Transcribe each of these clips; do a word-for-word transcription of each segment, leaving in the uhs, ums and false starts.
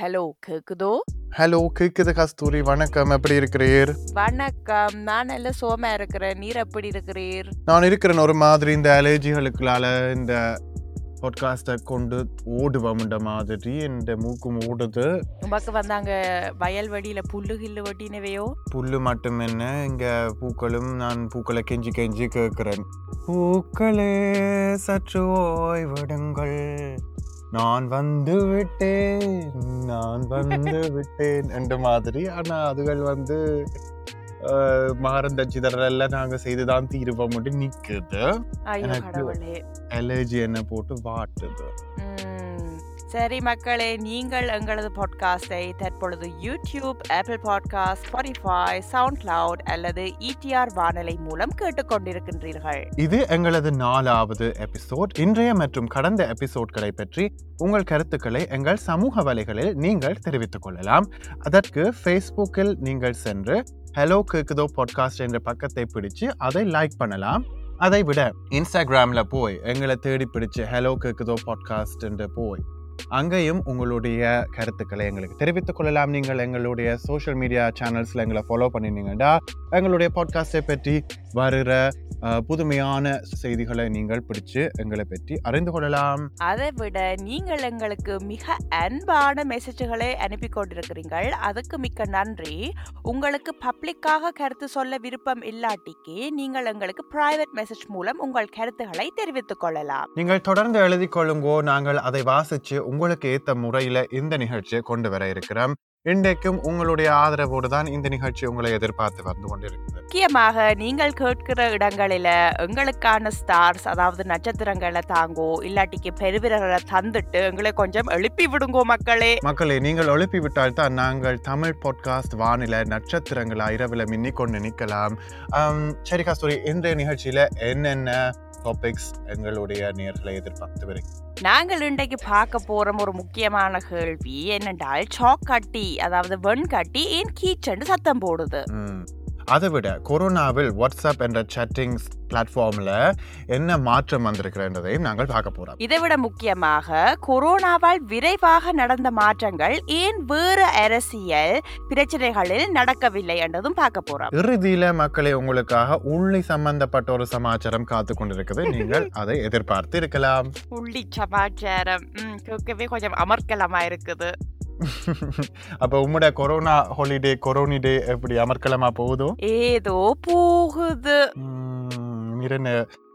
Hello கேக்குதோ? Hello கேக்குது கஸ்தூரி. வணக்கம், எப்படி இருக்கிறீர்? வணக்கம், நான் நல்ல சோமா இருக்கிறேன். நீர் எப்படி இருக்கிறீர்? நான் இருக்கிறேன் ஒரு மாதிரி. இந்த அலர்ஜிகளுக்குள்ளால இந்த பாட்காஸ்டை கொண்டு ஓடுவோம்ன்ற மாதிரி இந்த மூக்கும் ஓடுது. உமக்கு வந்தாங்க வயல்வெளியில புல்லு கில்லு வெட்டினவையோ? புல்லு மட்டும் என்ன, இங்க பூக்களும். நான் பூக்களை கெஞ்சி கெஞ்சி கேட்கிறேன், பூக்களே சற்று ஓய்விடுங்கள், நான் வந்து விட்டேன், நான் வந்து விட்டேன் என்ற மாதிரி. ஆனால் அதுகள் வந்து மகரந்தச்சி தரல, நாங்கள் செய்துதான் தீர்வோம் மட்டும் நிற்குது. எனக்கு அலர்ஜி என்ன போட்டு வாட்டுது. சரி மக்களே, நீங்கள் எங்களது பாட்காஸ்டை தற்பொழுது YouTube, Apple podcast, Spotify, SoundCloud அல்லது ஈடிஆர் வானொலி மூலம் கேட்டுக்கொண்டிருக்கின்றீர்கள். இது எங்களது நாலாவது எபிசோட். இன்றைய மற்றும் கடந்த எபிசோட்களை பற்றி உங்கள் கருத்துக்களை எங்கள் சமூக வலைகளில் நீங்கள் தெரிவித்துக் கொள்ளலாம். அதற்கு ஃபேஸ்புக்கில் நீங்கள் சென்று ஹலோ கேக்குதோ பாட்காஸ்ட் என்ற பக்கத்தை பிடிச்சு அதை லைக் பண்ணலாம். அதை விட இன்ஸ்டாகிராமில் போய் எங்களை தேடி பிடிச்சு ஹலோ கேக்குதோ பாட்காஸ்ட் என்று போய் அங்கேயும் உங்களுடைய கருத்துக்களை எங்களுக்கு தெரிவித்துக் கொள்ளலாம். நீங்கள் எங்களுடைய சோஷியல் மீடியா சேனல்ஸில் எங்களை ஃபாலோ பண்ணினீங்கன்னா எங்களுடைய பாட்காஸ்டை பற்றி வருகிற புதுமையான செய்திகளை நீங்கள் பிடிச்சு எங்களை பற்றி அறிந்து கொள்ளலாம். அதை விட நீங்கள் எங்களுக்கு மிக அன்பான மெசேஜ்களை அனுப்பி கொண்டிருக்கிறீர்கள், அதுக்கு மிக்க நன்றி. உங்களுக்கு பப்ளிக்காக கருத்து சொல்ல விருப்பம் இல்லாட்டிக்கு நீங்கள் எங்களுக்கு பிரைவேட் மெசேஜ் மூலம் உங்கள் கருத்துக்களை தெரிவித்துக் கொள்ளலாம். நீங்கள் தொடர்ந்து எழுதி கொள்ளுங்கோ, நாங்கள் அதை வாசிச்சு உங்களுக்கு ஏற்ற முறையில் இந்த நிகழ்ச்சியை கொண்டு வர இருக்கிறோம். இன்றைக்கும் உங்களுடைய ஆதரவோடு தான் இந்த நிகழ்ச்சி உங்களை எதிர்பார்த்து வந்து கொண்டிருக்கிறது. முக்கியமாக நீங்கள் கேட்கிற இடங்களில எங்களுக்கான ஸ்டார்ஸ், அதாவது நட்சத்திரங்களை தாங்கோ, இல்லாட்டிக்கு பெருவிரர்களை தந்துட்டு எங்களை கொஞ்சம் எழுப்பி விடுங்கோ மக்களே. மக்களே, நீங்கள் எழுப்பி விட்டால் தான் நாங்கள் தமிழ் பாட்காஸ்ட் வானிலை நட்சத்திரங்களா இரவுல மின்னி கொண்டு நிற்கலாம். சரி கஸ்தூரி, இன்றைய நிகழ்ச்சியில என்னென்ன டாபிக்ஸ் எங்களுடைய நேர்களை எதிர்பார்த்து வருகிறோம்? நாங்கள் இன்றைக்கு பார்க்க போகிற ஒரு முக்கியமான கேள்வி என்னென்றால், சாக்கட்டி அதாவது வெண்கட்டி ஏன் கீச்சண்டு சத்தம் போடுது? அதை விட கொரோனாவில் வாட்ஸ்அப் என்ற சேட்டிங் பிளாட்ஃபார்மில் என்ன மாற்றம் வந்திருக்கிறதையும் நாங்கள் பார்க்க போகிறோம். இதை விட முக்கியமாக கொரோனாவால் விரைவாக நடந்த மாற்றங்கள் ஏன் வேறு அரசியல் பிரச்சனைகளில் நடக்கவில்லை என்றதும் பார்க்க போகிறோம். இறுதியில் மக்களை உங்களுக்காக உள்ளி சம்பந்தப்பட்ட ஒரு சமாச்சாரம் காத்து கொண்டிருக்கிறது, நீங்கள் அதை எதிர்பார்த்து இருக்கலாம். உள்ளி சமாச்சாரம் கேட்கவே கொஞ்சம் அமர்க்கலமா இருக்குது. அப்ப உம்மோட கொரோனா ஹாலிடே கொரோனி டே எப்படி அமர்க்கலமா போகுதோ ஏதோ போகுது.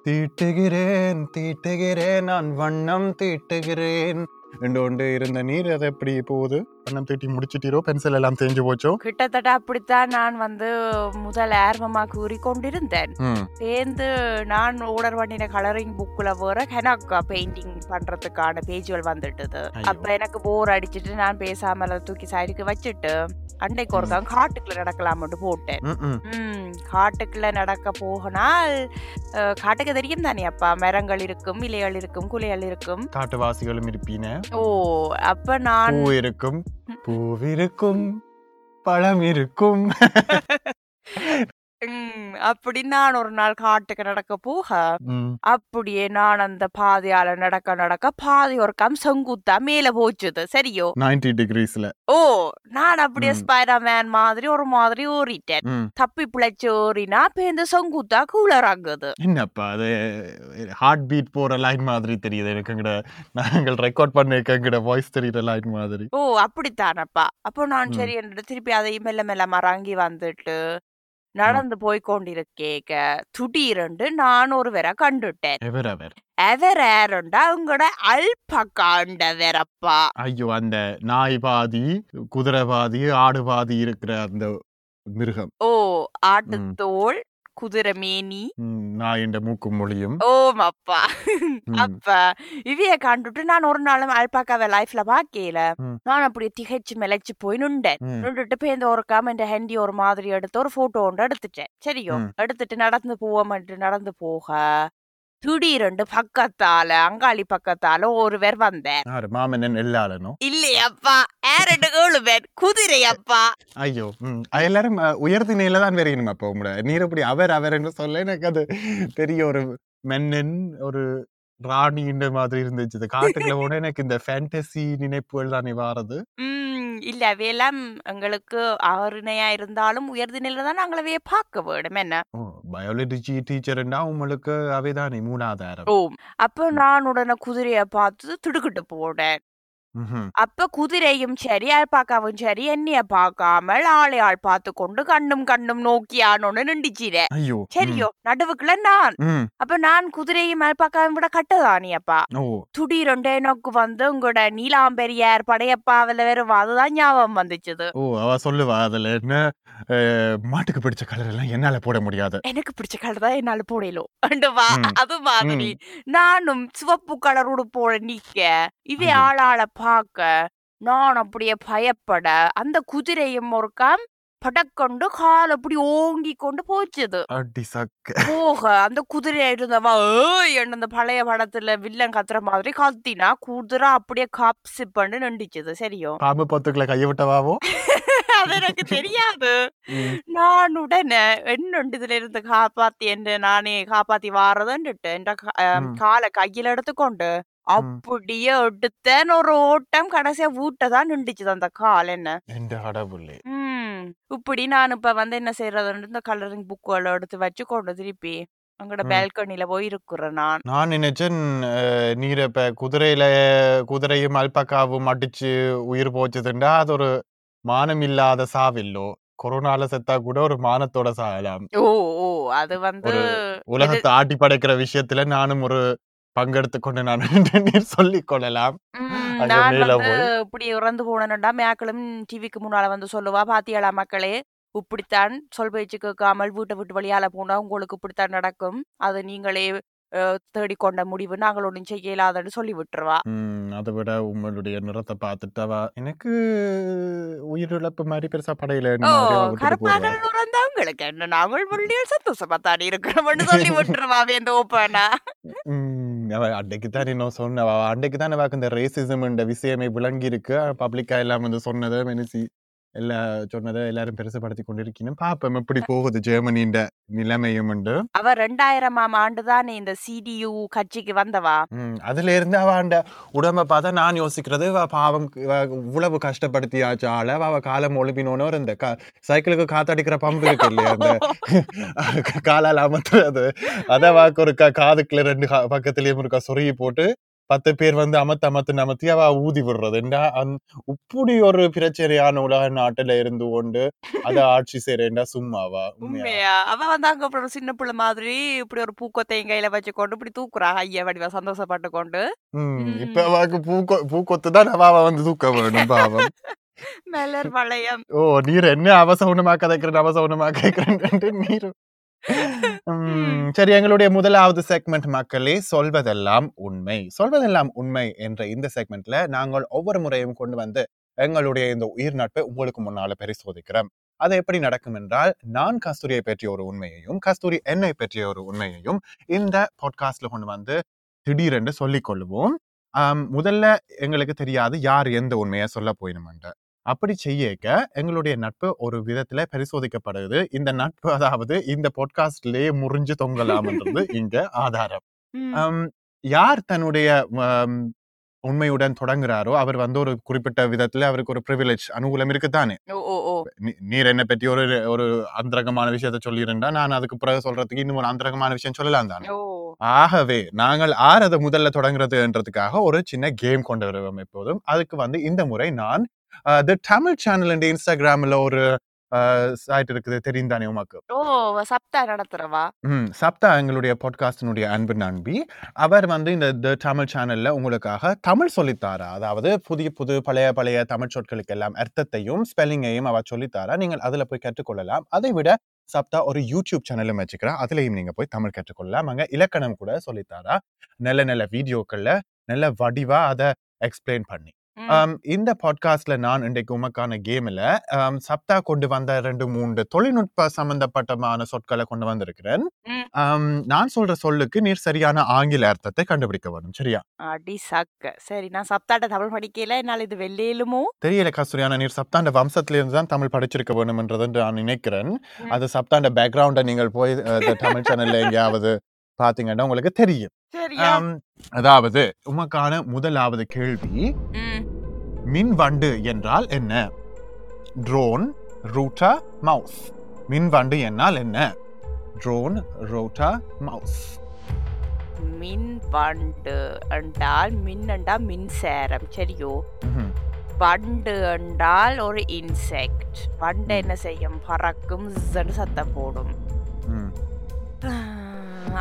தீட்டுகிறேன் தீட்டுகிறேன் நான் வண்ணம் தீட்டுகிறேன் ரெண்டு இருந்த நீர் அதை எப்படி போகுது? வண்ணம் தீட்டி முடிச்சிட்டீரோ? பென்சில் எல்லாம் தேஞ்சு போச்சோ? கிட்டத்தட்ட அப்படித்தான் நான் வந்து முதல் ஆர்வமா கூறி கொண்டிருந்தேன். சேர்ந்து நான் ஓடர் பண்ணின கலரிங் புக்ல வேற ஹெனாக்கா பெயிண்டிங் பண்றதுக்கான பேஜுகள் வந்துட்டது. அப்ப எனக்கு போர் அடிச்சிட்டு நான் பேசாமல தூக்கி சைடுக்கு வச்சுட்டு அண்டைக்கு ஒருத்தான் காட்டுக்குள்ள நடக்கலாம்னு போட்டேன். காட்டுக்குள்ள நடக்க போகனால் காட்டுக்கு தெரியும் தானே அப்பா, மரங்கள் இருக்கும், இலைகள் இருக்கும், குலைகள் இருக்கும், காட்டுவாசிகளும் இருப்பீங்க. ஓ, அப்ப நான் இருக்கும், பூவிருக்கும், பழம் இருக்கும் அப்படி நான் ஒரு நாள் காட்டுக்கு நடக்க போக அப்படியே நான் அந்த பாதையால நடக்க நடக்க பாதை ஒரு கம் செங்குத்தா மேல போச்சுது. சரியோ தொண்ணூறு டிகிரிஸ்ல. ஓ, நான் அப்படியே ஸ்பைடர்மேன் மாதிரி ஒரு மாதிரி ஓரிட்டேன். தப்பி பிழைச்சு ஓரினா பேருந்து செங்குத்தா கூலர் ஆகுது. என்னப்பா அது ஹார்ட் பீட் போற லைன் மாதிரி தெரியுது எனக்கு. நாங்கள் ரெக்கார்ட் பண்ணிருக்க வாய்ஸ் தெரியுற லைன் மாதிரி. ஓ, அப்படித்தானப்பா. அப்போ நான் சரி என்று திருப்பி அதை மெல்ல மெல்ல மறங்கி வந்துட்டு நடந்து போய் கொண்டிருக்கேக்க துடிரண்டு நான் ஒருவரை கண்டுட்டேன். அவரோட அல்பகாண்ட வேறப்பா. ஐயோ, அந்த நாய் பாதி, குதிரை பாதி, ஆடு பாதி இருக்கிற அந்த மிருகம். ஓ, ஆட்டுத்தோல், குதிரை மேனி, நாயின் மூக்கும் மொழியும். ஓம் அப்பா. அப்ப இவைய கண்டுட்டு நான் ஒரு நாளும் அல்பாக்காவை லைஃப்ல பாக்கல. நான் அப்படியே திகைச்சு மிளைச்சு போய் நின்றேன். நின்றுட்டு போய் இந்த ஒரு காம இந்த ஹேண்டி ஒரு மாதிரி எடுத்து ஒரு போட்டோ ஒன்று எடுத்துட்டேன். சரியோ, எடுத்துட்டு நடந்து போவோம்ட்டு நடந்து போக துடிரண்டு பக்கத்தால அங்காளி பக்கத்தால ஒருவர் வந்தேன். மாமன்னன் எல்லாரும் இல்லையப்பா, ஏரண்டு ஏழு பேர் குதிரை அப்பா. ஐயோ, எல்லாரும் உயர்த்தி நிலையில தான் வேறணும். அப்போ நீர் அப்படி அவர் அவர் என்று சொல்ல எனக்கு அது பெரிய ஒரு மன்னன், ஒரு ராணின்ற மாதிரி இருந்துச்சு. காட்டுக்குள்ள போன எனக்கு இந்த ஃபேண்டசி நினைப்புகள் தானே வாரது. இல்லை, அவையெல்லாம் எங்களுக்கு ஆறுணையா இருந்தாலும் உயர்ந்த நிலையில தான் நாங்கள் அவைய பார்க்க வேண்டும். என்ன பயாலஜி டீச்சர்னா உங்களுக்கு அவைதானே மூணாதாரம். ஓ, அப்போ நான் உடனே குதிரையை பார்த்து திடுக்கிட்டு போனேன். அப்ப குதிரையும் சரி அப்பாக்காவும் சரி என்னைய பாக்காமல் ஆளை ஆள் பார்த்து கொண்டு கண்ணும் கண்ணும் நோக்கியானோன்னு நின்றுச்சிரே. சரியோ, நடுவுக்குள்ள நான். அப்ப நான் குதிரையும் அப்பாக்காவும் விட கட்டதானி. அப்பா துடிரண்டே நோக்கு வந்து உங்களோட நீலாம்பெரியார் படையப்பா அவல வேற அதுதான் ஞாபகம் வந்துச்சுது. ஓ, அவ சொல்லுவா அதுல என்ன மாட்டுக்கு பிடிச்ச கலர் எல்லாம் என்னால போட முடியாது, எனக்கு பிடிச்ச கலர் தான் என்னால போடலோ. அது மாதிரி நானும் சிவப்பு கலர் உடுப்போட நிக்க இதே ஆளாள பார்க்க நான் அப்படியே பயப்பட அந்த குதிரையும் ஒருக்கம் படக்கொண்டு கால் அப்படி ஓங்கி கொண்டு போச்சுது. போக அந்த குதிரை இருந்தவா ஏன்னு அந்த பழைய படத்துல வில்லன் கத்துற மாதிரி கத்தினா குதிரை அப்படியே காப்சி பண்ணு நின்றுச்சுது. சரியோ, பாம்பு பத்துக்குள்ள கைய விட்டவாவோ அது எனக்கு தெரியாது. நான் உடனே என்னொண்டு இதுல இருந்து காப்பாத்தி என்று நானே காப்பாத்தி வாரதுன்னுட்டு என்ற காலை கையில எடுத்துக்கொண்டு அப்படியே எடுத்தேன் ஒரு ஓட்டம். கடைசியா வீட்டதான் நின்றுச்சுது அந்த கால். என்ன உம் இப்படி நான் இப்ப வந்து என்ன செய்யறதுன்னு இந்த கலரிங் புக்குகளை எடுத்து வச்சு கொண்டு திருப்பி அங்கட பால்கனில போய் இருக்கிறேன். நான் நான் நினைச்சேன் நீரை இப்ப குதிரையில குதிரையும் அல்பாக்காவும் அடிச்சு உயிர் போச்சதுண்டா அது ஒரு மானம் இல்லாத சாவில்லோ. கொரோனால செத்தா கூட ஒரு மானத்தோட சாகலாம். ஓ ஓ, அது வந்து உலகத்தை ஆட்டி படைக்கிற விஷயத்துல நானும் ஒரு பங்கெடுத்து கொண்டு நான் சொல்லிக் கொள்ளலாம். இப்படி இறந்து போனேன்டா மேக்களும் டிவிக்கு முன்னால வந்து சொல்லுவா, பாத்தியாளா மக்களே இப்படித்தான் சொல் பேச்சு கேட்காமல் வீட்டை விட்டு வெளியால போனா உங்களுக்கு இப்படித்தான் நடக்கும், அது நீங்களே தேடிக்கொண்ட முடிவு, நாங்கள் ஒன்றும் செய்ய இயலாதன்னு சொல்லி விட்டுருவா. அதை விட உங்களுடைய நிறத்தை பார்த்துட்டவா எனக்கு உயிரிழப்பு மாதிரி பெருசா படையில கருப்பாக்கள் என்ன நாங்கள் முள்ளியல் சந்தோஷமா தாடி இருக்கிறோம்னு சொல்லி விட்டுருவாவே இந்த ஓப்பனா. அன்னைக்குதான் இன்னும் சொன்னவா, அன்னைக்குதான் எனக்கு இந்த ரேசிசம் என்ற விஷயமே விளங்கி இருக்கு. பப்ளிக்கா எல்லாம் வந்து சொன்னதை மெனிசி எல்லா சொன்னதை எல்லாரும் பெருசுப்படுத்தி கொண்டிருக்கீங்க. பாப்போம் எப்படி போகுது ஜெர்மனியின் நிலைமையும். அவ ரெண்டாயிரமாம் ஆண்டுதான் இந்த சிடியு கட்சிக்கு வந்தவா. அதுல இருந்து அவ அந்த உடம்ப பார்த்தா நான் யோசிக்கிறது பாவம் இவ்வளவு கஷ்டப்படுத்தியாச்சு ஆள அவ காலம் ஒழுப்பினோன்னு ஒரு இந்த சைக்கிளுக்கு காத்தடிக்கிற பம்பு இருக்கு இல்லையா அந்த காலால் அமர்த்துறது, அதை வாக்கு ஒரு காதுக்குள்ள ரெண்டு பக்கத்துலயும் இருக்கா சொருகி போட்டு பத்து பேர் வந்து அமத்து அமத்து நமத்தி அவ ஊதி விடுறது. இப்படி ஒரு பிரச்சனையான உலக நாட்டுல இருந்து கொண்டு அத ஆட்சி செய்யறா சும்மாவா? உண்மையா அவ வந்து அங்க அப்புறம் சின்ன பிள்ளை மாதிரி இப்படி ஒரு பூக்கொத்தையும் கையில வச்சு கொண்டு இப்படி தூக்குறா ஐயா வடிவா சந்தோஷப்பட்டு கொண்டு. உம், இப்ப அவக்கு பூக்கொ பூக்கொத்துதான் அவ வந்து தூக்க வேணும் பாவம். மலர் வளையம். ஓ, நீர் என்ன அவசௌனமா கதைக்கிறேன் அவசௌனமா கேட்கிறேன் நீர். சரி, எங்களுடைய முதலாவது செக்மெண்ட் மக்களே, சொல்வதெல்லாம் உண்மை. சொல்வதெல்லாம் உண்மை என்ற இந்த செக்மெண்ட்ல நாங்கள் ஒவ்வொரு முறையும் கொண்டு வந்து எங்களுடைய இந்த உயிர் நட்பை உங்களுக்கு முன்னால பரிசோதிக்கிறோம். அது எப்படி நடக்கும் என்றால், நான் கஸ்தூரியை பற்றிய ஒரு உண்மையையும் கஸ்தூரி என்னை பற்றிய ஒரு உண்மையையும் இந்த பாட்காஸ்ட்ல கொண்டு வந்து திடீரென்று சொல்லிக் கொள்வோம். முதல்ல எங்களுக்கு தெரியாது யார் எந்த உண்மையை சொல்ல போயினுமென்ற. அப்படி செய்யக்க எங்களுடைய நட்பு ஒரு விதத்துல பரிசோதிக்கப்படுது. இந்த நட்பு அதாவது இந்த பாட்காஸ்ட்லயே முறிஞ்சு தொங்கலாம்ன்றது இங்க ஆதாரம். யார் தன்னுடைய உண்மையுடன் தொடங்குறாரோ அவர் வந்து ஒரு குறிப்பிட்ட விதத்துல அவருக்கு ஒரு பிரிவிலேஜ் அனுகூலம் இருக்குதானே. நீர் என்னை பற்றி ஒரு ஒரு அந்தரகமான விஷயத்த சொல்லிருந்தா நான் அதுக்கு பிறகு சொல்றதுக்கு இன்னும் ஒரு அந்தரகமான விஷயம் சொல்லலாம் தானே. ஆகவே நாங்கள் ஆர் அதை முதல்ல தொடங்குறதுன்றதுக்காக ஒரு சின்ன கேம் கொண்டு வருவோம் எப்போதும். அதுக்கு வந்து இந்த முறை நான் தி தமிழ் சேனல் இன்ஸ்டாகிராம்ல ஒரு சைட் இருக்குது தெரிந்தானே உமாக்கு. ஓ, சப்தா நடத்துறவா. ம், சப்தா எங்களுடைய பாட்காஸ்டினுடைய அன்பு நண்பி. அவர் வந்து இந்த தி தமிழ் சேனல்ல உங்களுக்காக தமிழ் சொல்லித்தாரா, அதாவது புதிய புது பழைய பழைய தமிழ் சொற்களுக்கு எல்லாம் அர்த்தத்தையும் ஸ்பெல்லிங்கையும் அவர் சொல்லித்தாரா. நீங்கள் அதில் போய் கற்றுக்கொள்ளலாம். அதை விட சப்தா ஒரு யூடியூப் சேனலும் வச்சுக்கிறேன், அதுலேயும் நீங்கள் போய் தமிழ் கற்றுக்கொள்ளலாம். அங்கே இலக்கணம் கூட சொல்லித்தாரா, நல்ல நல்ல வீடியோக்களில் நல்ல வடிவா அதை எக்ஸ்பிளைன் பண்ணி. இந்த பாட்காஸ்ட்ல நான் இன்றைக்கு உமக்கான கேம்ல சப்தா கொண்டு வந்த ரெண்டு மூன்று தொழில்நுட்ப சம்பந்தப்பட்டமான சொற்களை கொண்டு வந்திருக்கிறேன். நான் சொல்ற சொல்லுக்கு நீர் சரியான ஆங்கில அர்த்தத்தை கண்டுபிடிக்க வரும். சரியா? அடி சக்க. சரி, நான் சப்தாட்ட தமிழ் படிக்கல, என்னால இது வெளியிலுமோ தெரியல கஸ்தூரியான. நீர் சப்தாண்ட வம்சத்துல இருந்து தான் தமிழ் படிச்சிருக்க வேணும்ன்றது நான் நினைக்கிறேன். அது சப்தாண்ட பேக்ரவுண்ட நீங்கள் போய் தமிழ் சேனல்ல எங்கேயாவது பாத்தீங்கன்னா உங்களுக்கு தெரியும். அதாவது உமக்கான முதலாவது கேள்வி, மின்வண்டு என்றால் என்ன? Drone, ரூட்டா, mouse. மின்வண்டு என்றால் என்ன? Drone, ரூட்டா, mouse. மின்வண்டு என்றால் மின் என்றா மின்சாரம், சரியோ? வண்டு என்றால் ஒரு இன்செக்ட். வண்டு என்ன செய்யும்? பறக்கும், சத்தம் போடும்.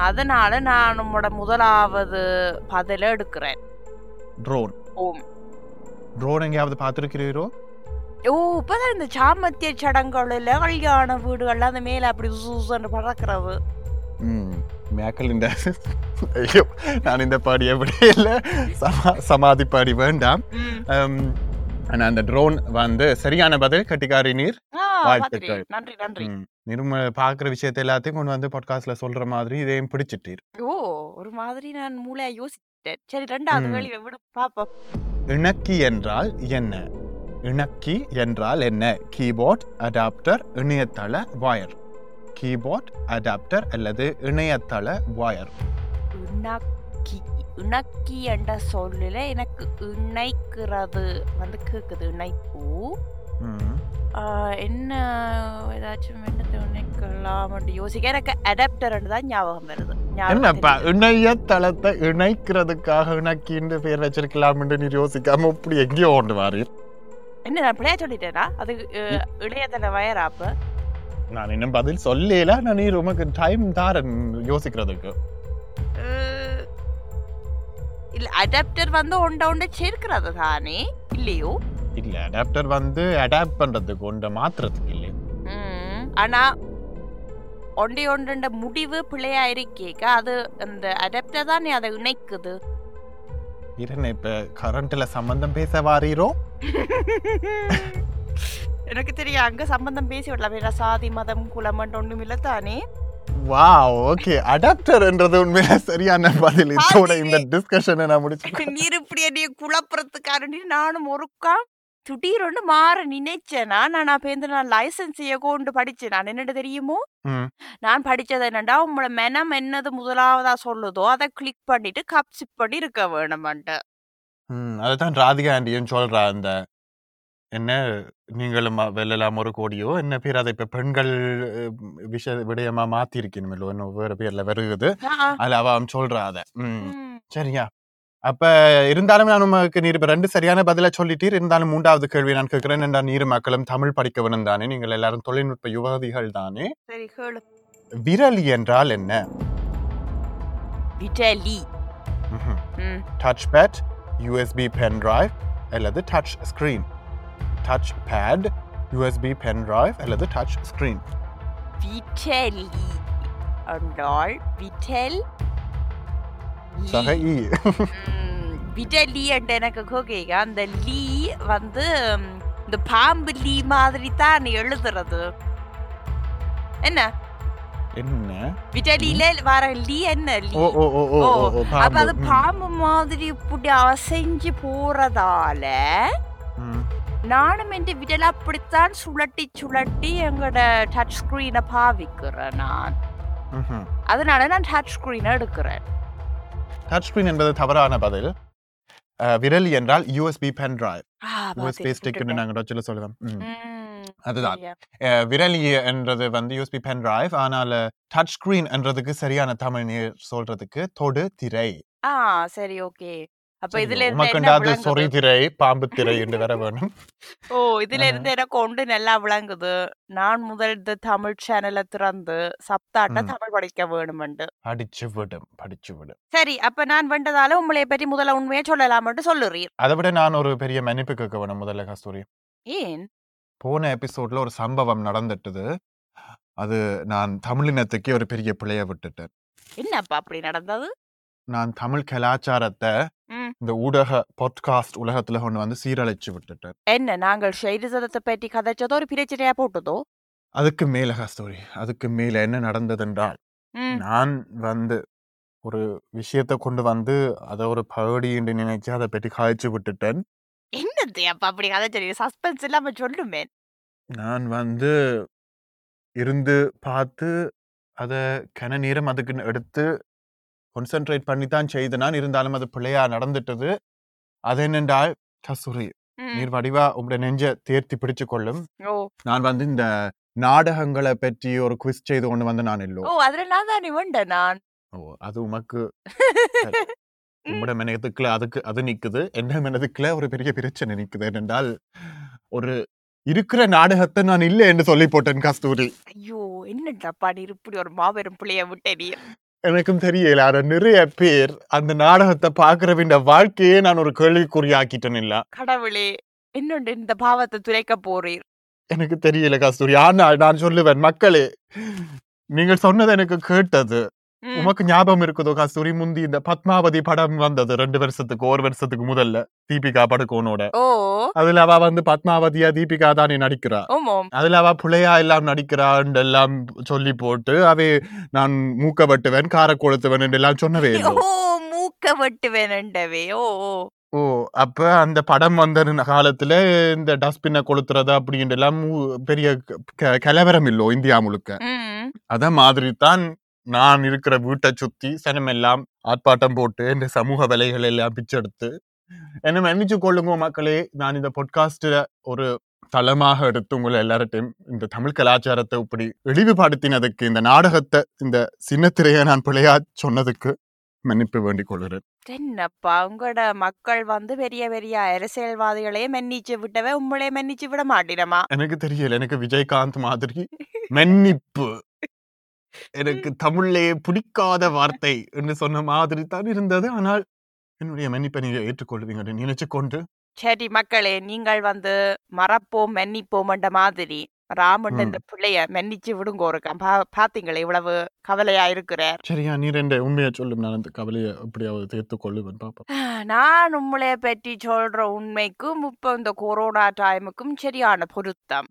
அதனால நான் நம்மோட முதலாவது பதில எடுக்கிறேன், ட்ரோன். ஓம். ட்ரோன் எங்கேயாவது பார்த்துருக்கிறீரோ? ஓ, இப்பதான் இந்த சாமத்திய சடங்குகளில் கல்யாண வீடுகள்ல அந்த மேல அப்படி பறக்கிறது. ஐயோ, நான் இந்த பாடி அப்படியே இல்லை, சமாதி பாடி வேண்டாம். ஆனா அந்த ட்ரோன் வந்து சரியான பதில். கட்டிக்காரி நீர், வாழ்த்துக்கள். நன்றி நன்றி. நிரும பாக்குற விஷயத்தை எல்லாத்தையும் கொண்டு வந்து பாட்காஸ்ட்ல சொல்ற மாதிரி இதையும் பிடிச்சிட்டீர். ஓ, ஒரு மாதிரி நான் மூளையா யோசிச்சிட்டேன். சரி, ரெண்டாவது வேலையை விட பாப்போம். இணக்கி என்றால் என்ன? இணக்கி என்றால் என்ன? கீபோர்ட், அடாப்டர், இணையதள வயர். கீபோர்ட், அடாப்டர் அல்லது இணையதள வயர். இணக்கி, இணக்கி என்ற சொல்லில் எனக்கு இணைக்கிறது வந்து கேட்குது. இணைப்பு என்ன? ஏதாச்சும் என்னத்தை இணைக்கலாம் அப்படி யோசிக்க எனக்கு அடாப்டர் தான் ஞாபகம் வருது. என்னப்பா, இணையதளத்தை இணைக்கிறதுக்காக இணக்கின்னு பேர் வச்சிருக்கலாம் என்று நீர் யோசிக்காம அப்படி எங்கேயோ ஓண்டு வாரு. என்ன, நான் பிள்ளையா சொல்லிட்டேனா? அது இணையதள வயரா? அப்போ நான் இன்னும் பதில் சொல்லல. நான் நீர் உமக்கு டைம் தாரன் யோசிக்கிறதுக்கு. இல்ல, அடாப்டர் வந்து ஒண்ட ஒண்ட சேர்க்கிறது தானே, இல்லையோ? இல்ல, அடாப்டர் வந்து அடாப்ட் பண்றதுக்கு, ஒண்ட மாத்திரத்துக்கு இல்லை. ஆனா ஒண்டி ஒண்ட முடிவு பிள்ளையா இருக்கேக்க அது அந்த அடாப்டர் தானே அதை இணைக்குது. இரண இப்ப கரண்ட்ல சம்பந்தம் பேச வாரீரோ? எனக்கு தெரியும், அங்க சம்பந்தம் பேசி விடலாம். வேற சாதி, மதம், குலம் ஒண்ணும் இல்லை தானே. Wow, okay. அடாப்டர் என்றது உண்மையில சரியான பதில். இதோட இந்த டிஸ்கஷனை நான் முடிச்சுக்கிறேன். நீர் இப்படி என்னைய குழப்பறதுக்காரண்டி நானும் ஒருக்கா திடீர்னு மாற நினைச்சேனா? நான் அப்பேந்து நான் லைசன்ஸ் கொண்டு படிச்சேன். நான் என்னென்னு தெரியுமோ, நான் படிச்சது என்னண்டா, உங்களோட மெனம் என்னது முதலாவதா சொல்லுதோ அதை கிளிக் பண்ணிட்டு கப்சிப் பண்ணி இருக்க வேணுமான்ட்டு. அதுதான் ராதிகா ஆண்டியன்னு சொல்றா. அந்த என்ன, நீங்களும் வெல்லலாம் ஒரு கோடியோ என்ன பேர், அதை இப்போ பெண்கள் விஷ விடயமா மாத்திருக்கணும் இல்லை ஒன்றும் வேற பேர்ல வருகுது. அதில் அவன் சொல்றா அதை. ம், சரியா. அப்ப இருந்தாலும் நான் உமக்கு நீர் இப்போ ரெண்டு சரியான பதிலா சொல்லிட்டீர். இருந்தாலும் மூன்றாவது கேள்வி நான் கேட்கிறேன். என்றா நீர் மக்களும் தமிழ் படிக்க வேணும் தானே, நீங்கள் எல்லாரும் தொழில்நுட்ப யுவதிகள் தானே. விரலி என்றால் என்ன? விரலி, touch pad, USB pen drive அல்லது touch screen. touch pad, usb pen drive அல்லது touch screen. vitali andal vitel சகை vitali என்ற எனக்கு கோகேக அந்த லீ வந்து இந்த பாம்பு லீ மாதிரி தான் எழுதுறது. என்ன என்ன விட்டலில வர லீ என்ன லீ? ஓ ஓ ஓ ஓ அப்ப அது பாம்பு மாதிரி இப்படி அசைஞ்சு போறதால நானும் என் விடல அப்படித்தான் சுழட்டி சுழட்டி எங்களோட டச் ஸ்கிரீனை பாவிக்கிறேன் நான். அதனால நான் டச் ஸ்கிரீனை எடுக்கிறேன். டச் ஸ்கிரீன் என்பது தவறான பதில். விரல் என்றால் யூஎஸ்பி பென் டிரைவ், யூஎஸ்பி ஸ்டிக்னு நாங்கள் சொல்ல சொல்லுவோம். அதுதான் விரலி என்றது வந்து யூஎஸ்பி பென் டிரைவ். ஆனால் டச் ஸ்கிரீன் என்றதுக்கு சரியான தமிழ் நீர் சொல்றதுக்கு தொடு திரை. ஆ, சரி, ஓகே. அப்ப இதுல இருந்து சொறி திரை, பாம்பு திரை என்று வர வேணும். ஓ, இதுல இருந்து எனக்கு ஒன்று நல்லா விளங்குது. நான் முதல் தமிழ் சேனலை திறந்து சப்தாட்ட தமிழ் படிக்க வேணும். படிச்சு விடும், படிச்சு விடும். சரி, அப்ப நான் வேண்டதால உங்களை பற்றி முதல்ல உண்மையா சொல்லலாம் சொல்லுறீர். அதை விட நான் ஒரு பெரிய மன்னிப்பு கேட்க வேணும் முதல்ல, கஸ்தூரி. ஏன்? போன எபிசோட்ல ஒரு சம்பவம் நடந்துட்டுது. அது நான் தமிழினத்துக்கு ஒரு பெரிய பிள்ளைய விட்டுட்டேன். என்னப்பா அப்படி நடந்தது? நான் தமிழ் கலாச்சாரத்தை இந்த ஊடக பாட்காஸ்ட் உலகத்துல ஒன்று வந்து சீரழிச்சு விட்டுட்டேன். என்ன, நாங்கள் ஷைரிசத்தை பற்றி கதைச்சதோ ஒரு பிரச்சனையா போட்டதோ? அதுக்கு மேல கஸ்தூரி, அதுக்கு மேல என்ன நடந்ததுன்றால், நான் வந்து ஒரு விஷயத்தை கொண்டு வந்து அதை ஒரு பகுடி என்று நினைச்சு அதை பற்றி காய்ச்சி விட்டுட்டேன். என்னது அப்ப அப்படி கதைச்ச? சஸ்பென்ஸ் இல்லாம சொல்லுமே. நான் வந்து இருந்து பார்த்து அதை கன நேரம் அதுக்கு எடுத்து கான்சென்ட்ரேட் பண்ணி தான் செய்தனான். இருந்தாலும் அது பிள்ளையா நடந்துட்டது. அது என்னென்றால் கஸ்தூரி, நீர் வடிவா உங்களோட நெஞ்ச தேர்த்தி பிடிச்சு கொள்ளும். நான் வந்து இந்த நாடகங்களை பற்றி ஒரு குவிஸ் செய்து கொண்டு வந்து நான் இல்லோம். அது உமக்கு உங்களோட மனதுக்குள்ள அதுக்கு அது நிக்குது, என்ன மனதுக்குள்ள ஒரு பெரிய பிரச்சனை நிக்குது என்றால் ஒரு இருக்கிற நாடகத்தை நான் இல்லை என்று சொல்லி போட்டேன் கஸ்தூரி. ஐயோ என்னடாப்பா நீ இப்படி ஒரு மாபெரும் பிள்ளைய விட்டேன். எனக்கும் தெரியல நிறைய பேர் அந்த நாடகத்தை பாக்குறவின் வாழ்க்கையே நான் ஒரு கேள்விக்குரிய ஆக்கிட்டேன். இல்ல கடவுளே என்னொன்று இந்த பாவத்தை துரைக்க போறீர். எனக்கு தெரியல கஸ்தூரி. ஆனால் நான் சொல்லுவேன் மக்களே, நீங்க சொன்னது எனக்கு கேட்டது. உமக்கு ஞாபகம் இருக்குதோ கஸ்தூரி, முந்தி இந்த பத்மாவதி படம் வந்தது ரெண்டு வருஷத்துக்கு ஒரு வருஷத்துக்கு முதல்ல தீபிகா படுக்கோனோட. அதுல அவ வந்து பத்மாவதியா தீபிகா தானே நடிக்கிறா, அதுல அவ புள்ளையா எல்லாம் நடிக்கிறான் எல்லாம் சொல்லி போட்டு அவை நான் மூக்க வெட்டுவேன் கார கொளுத்துவேன் எல்லாம் சொன்னவே மூக்க வெட்டுவேன்வே. ஓ ஓ அப்ப அந்த படம் வந்த காலத்துல இந்த டஸ்ட்பின்னை கொளுத்துறது அப்படின்ற எல்லாம் பெரிய கலவரம் இல்லோ இந்தியா முழுக்க. அத மாதிரி தான் நான் இருக்கிற வீட்டை சுத்தி சனம் எல்லாம் ஆர்ப்பாட்டம் போட்டு இந்த சமூக வேலைகள் எல்லாம் பிச்செடுத்து என்ன மன்னிச்சு கொள்ளுங்க மக்களே. நான் இந்த பொட்காஸ்ட்ல ஒரு தளமாக எடுத்து உங்களை எல்லார்ட்டையும் இந்த தமிழ் கலாச்சாரத்தை இப்படி இழிவுபடுத்தினதுக்கு, இந்த நாடகத்தை இந்த சின்ன திரையை நான் பிள்ளையா சொன்னதுக்கு மன்னிப்பு வேண்டிக் கொள்கிறேன். என்னப்பா உங்களோட மக்கள் வந்து பெரிய பெரிய அரசியல்வாதிகளே மன்னிச்சு விட்டவே உங்களே மன்னிச்சு விட மாட்டேனமா? எனக்கு தெரியல, எனக்கு விஜயகாந்த் மாதிரி மன்னிப்பு எனக்கு தமிழே பிடிக்காத வார்த்தை என்று சொன்ன மாதிரி தான் இருந்தது. ஆனால் என்னுடைய மன்னிப்பை நீங்க ஏற்றுக்கொள்வீங்க நினைச்சு கொண்டு சரி மக்களே, நீங்கள் வந்து மறப்போம் மன்னிப்போம் என்ற மாதிரி ராமன் இந்த பிள்ளைய மன்னிச்சு விடுங்க. ஒரு பாத்தீங்களே இவ்வளவு கவலையா இருக்கிறார். சரியா நீ ரெண்டு உண்மையை சொல்லும், நான் அந்த கவலையை எப்படியாவது தேர்த்து கொள்ளுவேன் பாப்பா. நான் உண்மையை பற்றி சொல்ற உண்மைக்கும் இப்ப இந்த கொரோனா டைமுக்கும் சரியான பொருத்தம்.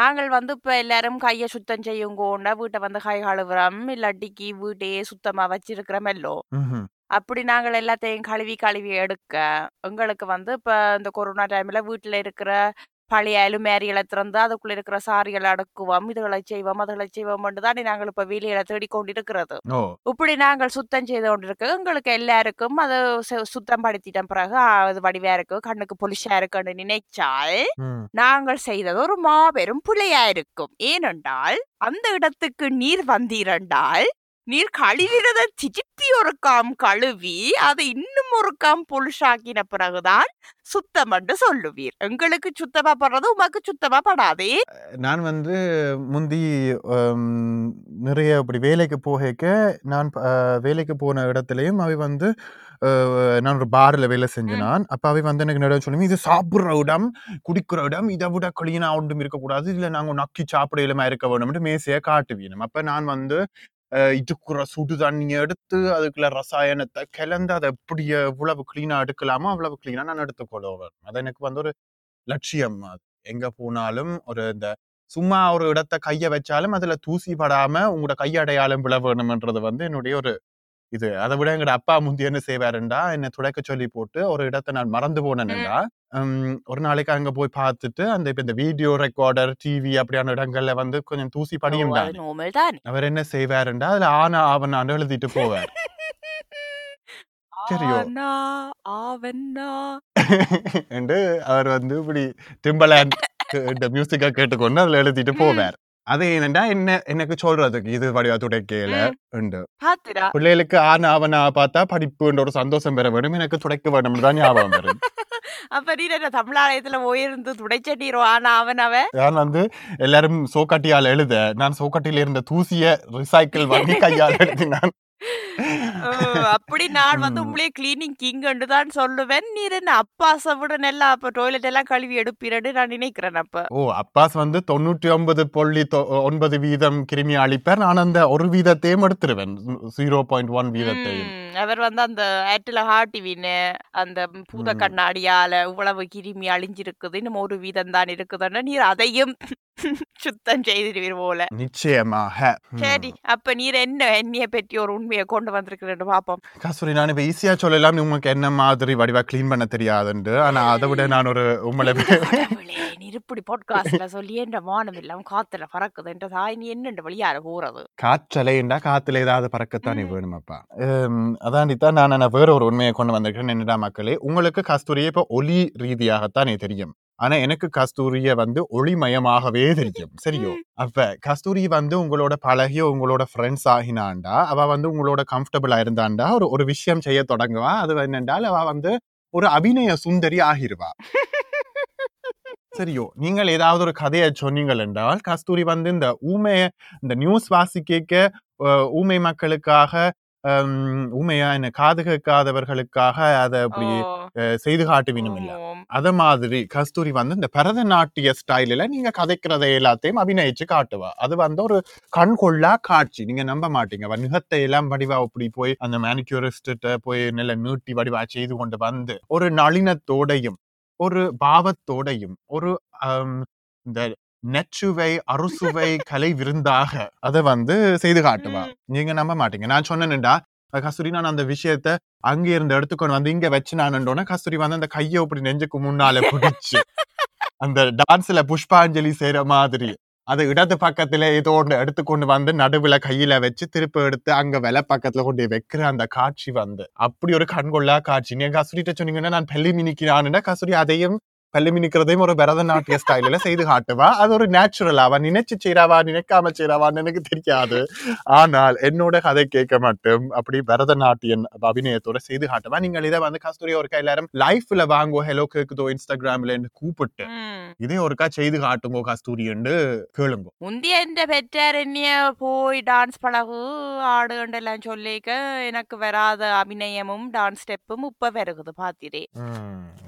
நாங்கள் வந்து இப்ப எல்லாரும் கைய சுத்தம் செய்யுங்கோன்னா வீட்டை வந்து கை கழுவுறோம், இல்லாட்டிக்கு வீட்டையே சுத்தமா வச்சிருக்கிறோம் எல்லோ. அப்படி நாங்கள் எல்லாத்தையும் கழுவி கழுவி எடுக்க எங்களுக்கு வந்து இப்ப இந்த கொரோனா டைம்ல வீட்டுல இருக்கிற பழைய அலுமேரிகளை திறந்து அதுக்குள்ள இருக்கிற சாரிகளை அடக்குவோம், இதுகளை செய்வோம் அதுகளை செய்வோம் என்றுதான் நாங்கள் இப்ப வெளியில தேடிக்கொண்டிருக்கிறது. இப்படி நாங்கள் சுத்தம் செய்து கொண்டிருக்க எங்களுக்கு எல்லாருக்கும் அது சுத்தம் படுத்திட்ட பிறகு அது வடிவா இருக்கு கண்ணுக்கு பொலிஷா இருக்குன்னு நினைச்சால் நாங்கள் செய்தது ஒரு மாபெரும் புலையா இருக்கும். ஏனென்றால் அந்த இடத்துக்கு நீர் வந்திரண்டால் நீர் கழுவிறத திருப்பி ஒரு காம் கழுவி அதை இன்னும் ஒரு காம் பொலிஷாக்கின பிறகுதான் சுத்தம் என்று சொல்லுவீர். எங்களுக்கு சுத்தமா படுறது உமக்கு சுத்தமா படாதே. நான் வந்து முந்தி நிறைய அப்படி வேலைக்கு போக நான் வேலைக்கு போன இடத்துலயும் அவை வந்து நான் ஒரு பாரில் வேலை செஞ்சினான். அப்போ அவை வந்து எனக்கு நிறைய சொல்லுங்க, இது சாப்பிட்ற இடம் குடிக்கிற இடம், இதை விட கிளீனாக ஒன்றும் இருக்கக்கூடாது, இதில் நாங்கள் நக்கி சாப்பிட இல்லாம இருக்க வேண்டும்ட்டு மேசையை காட்டுவீனும். அப்போ நான் வந்து இதுக்குற சுடு தண்ணியை எடுத்து அதுக்குள்ள ரசாயனத்தை கலந்து அதை எப்படி எவ்வளவு கிளீனா எடுக்கலாமோ அவ்வளவு கிளீனா நான் எடுத்துக்கொள்ளுவேன். அது எனக்கு வந்து ஒரு லட்சியம். அது எங்க போனாலும் ஒரு இந்த சும்மா ஒரு இடத்த கைய வச்சாலும் அதுல தூசி படாம உங்களோட கையடையாளம் விழ வேணும்ன்றது வந்து என்னுடைய ஒரு இது. அதை விட எங்களோட அப்பா முந்தி என்ன செய்வாருண்டா, என்னை துடைக்க சொல்லி போட்டு ஒரு இடத்த நான் மறந்து போனேன்டா, உம் ஒரு நாளைக்கு அங்க போய் பார்த்துட்டு அந்த இப்ப இந்த வீடியோ ரெக்கார்டர் டிவி அப்படியான இடங்கள்ல வந்து கொஞ்சம் தூசி படியும் தான் அவர் என்ன செய்வாருண்டா அதுல ஆனா அவனான்னு எழுதிட்டு போவார். அவர் வந்து இப்படி டிம்பலாண்ட் மியூசிக்கா கேட்டுக்கொண்டு அதுல எழுதிட்டு போவார். அது என்னண்டா என்ன எனக்கு சொல்றதுக்கு இது வடிவா துடைக்கல உண்டு பிள்ளைகளுக்கு ஆனா அவனா பார்த்தா படிப்புன்ற ஒரு சந்தோஷம் பெற வேண்டும், எனக்கு துடைக்க வேண்டும் தான் ஞாபகம் வரும். அப்ப நீ தமிழாலயத்துல போயிருந்து துடைச்சீரோ ஆனா அவனாவ நான் வந்து எல்லாரும் சோக்காட்டியால எழுத நான் சோக்காட்டியில இருந்த தூசிய ரிசைக்கிள் வாங்கி கையால் எழுதினான். அப்படி நான் வந்து உங்களையே கிளீனிங் கிங்கு தான் சொல்லுவேன். நீர் என்ன அப்பாஸை விட நல்லா அப்ப டாய்லெட் எல்லாம் கழுவி எடுப்பீரன்னு நான் நினைக்கிறேன். அப்ப ஓ அப்பாஸ் வந்து தொண்ணூற்றி ஒன்பது புள்ளி ஒன்பது வீதம் கிருமி அழிப்பார், நான் அந்த ஒரு வீதத்தையும் எடுத்துருவேன், ஜீரோ பாயிண்ட் ஒன் வீதத்தையும். அவர் வந்து அந்த ஆட்டில ஹாட்டி வீணு அந்த பூத கண்ணாடியால இவ்வளவு கிருமி அழிஞ்சிருக்குது, இன்னும் ஒரு வீதம் தான் இருக்குதுன்னா நீர் அதையும் சுத்தம் செய்திருவீர் போல. நிச்சயமாக. சரி அப்ப நீர் என்ன என்னைய பற்றி ஒரு உண்மையை கொண்டு வந்திருக்கிறேன்னு பாப்போம் கஸ்தூரி. நான் இப்ப ஈஸியா சொல்லலாம் உங்களுக்கு என்ன மாதிரி வடிவா கிளீன் பண்ண தெரியாதுண்டு, ஆனா அதை விட நான் ஒரு உங்களை இப்படி பாட்காஸ்ட்ல சொல்லி என்ற வானம் எல்லாம் காத்துல பறக்குது என்ற தாய் நீ என்ன வழியார போறது? காற்றலைண்டா காத்துல ஏதாவது பறக்கத்தான் வேணுமாப்பா. அதான் தான் நான் வேற ஒரு உண்மையை கொண்டு வந்திருக்கேன் என்னடா மக்களே. உங்களுக்கு கஸ்தூரியை இப்போ ஒலி ரீதியாகத்தானே தெரியும், ஆனா எனக்கு கஸ்தூரிய வந்து ஒளிமயமாகவே தெரியும் சரியோ. அப்ப கஸ்தூரி வந்து உங்களோட பழகிய உங்களோட ஃப்ரெண்ட்ஸ் ஆகினாண்டா அவ வந்து உங்களோட கம்ஃபர்டபுளா இருந்தாண்டா ஒரு ஒரு விஷயம் செய்ய தொடங்குவா. அது என்னென்றால் அவ வந்து ஒரு அபிநய சுந்தரி ஆகிருவா சரியோ. நீங்கள் ஏதாவது ஒரு கதையை சொன்னீங்கள் என்றால் கஸ்தூரி வந்து இந்த ஊமைய இந்த நியூஸ் வாசிக்க ஊமை மக்களுக்காக ஊமையா என்ன காது கேட்காதவர்களுக்காக அதை அப்படி செய்து காட்டு வேணும் இல்ல. அத மாதிரி கஸ்தூரி வந்து இந்த பரதநாட்டிய ஸ்டைலில நீங்க கதைக்கிறத எல்லாத்தையும் அபிநயிச்சு காட்டுவா. அது வந்து ஒரு கண் கொள்ளா காட்சி, நீங்க நம்ப மாட்டீங்க. நிகத்தை எல்லாம் வடிவா அப்படி போய் அந்த மேனிக்யூரிஸ்ட போய் நல்ல நீட்டி வடிவா செய்து கொண்டு வந்து ஒரு நளினத்தோடையும் ஒரு பாவத்தோடையும் ஒரு இந்த நெச்சுவை அறுசுவை கலை விருந்தாக அதை வந்து செய்து காட்டுவா. நீங்க நம்ப மாட்டீங்க. நான் சொன்னேன்டா கஸ்தூரி நான் அந்த விஷயத்த அங்கே இருந்து எடுத்துக்கொண்டு வந்து இங்க வச்சு நான்டோன்னா கஸ்தூரி வந்து அந்த கையை இப்படி நெஞ்சுக்கு முன்னால பிடிச்சு அந்த டான்ஸ்ல புஷ்பாஞ்சலி செய்யற மாதிரி அதை இடது பக்கத்துல ஏதோ ஒன்று எடுத்துக்கொண்டு வந்து நடுவுல கையில வச்சு திருப்பி எடுத்து அங்க வெலை பக்கத்துல கொண்டு வைக்கிற அந்த காட்சி வந்து அப்படி ஒரு கண்கொள்ளா காட்சி. நீங்க கஸ்தூரிட்ட சொன்னீங்கன்னா நான் பள்ளி மினிக்கிறானுன்னா கஸ்தூரி அதையும் பள்ளி மினிக்கிறதையும் ஒரு பரதநாட்டிய ஸ்டைலில செய்து காட்டுவா. அது ஒரு நேச்சுரலாவா நினைச்சு செய்யறாவா நினைக்காம செய்யறாவான்னு எனக்கு தெரியாது. ஆனால் என்னோட கதை கேட்க மட்டும் அப்படி பரதநாட்டியன் அபிநயத்தோட செய்து காட்டுவா. நீங்கள் இதை வந்து கஸ்தூரி ஒருக்கா எல்லாரும் லைஃப்ல வாங்குவோம் ஹலோ கேக்குதோ இன்ஸ்டாகிராம்ல கூப்பிட்டு இதே ஒருக்கா செய்து காட்டுங்கோ கஸ்தூரி என்று கேளுங்க. முந்தைய இந்த பெற்றார் என்னைய போய் டான்ஸ் பழகு ஆடுகண்டெல்லாம் சொல்லிக்க எனக்கு வராத அபிநயமும் டான்ஸ் ஸ்டெப்பும் இப்ப வருகுது பாத்திரே.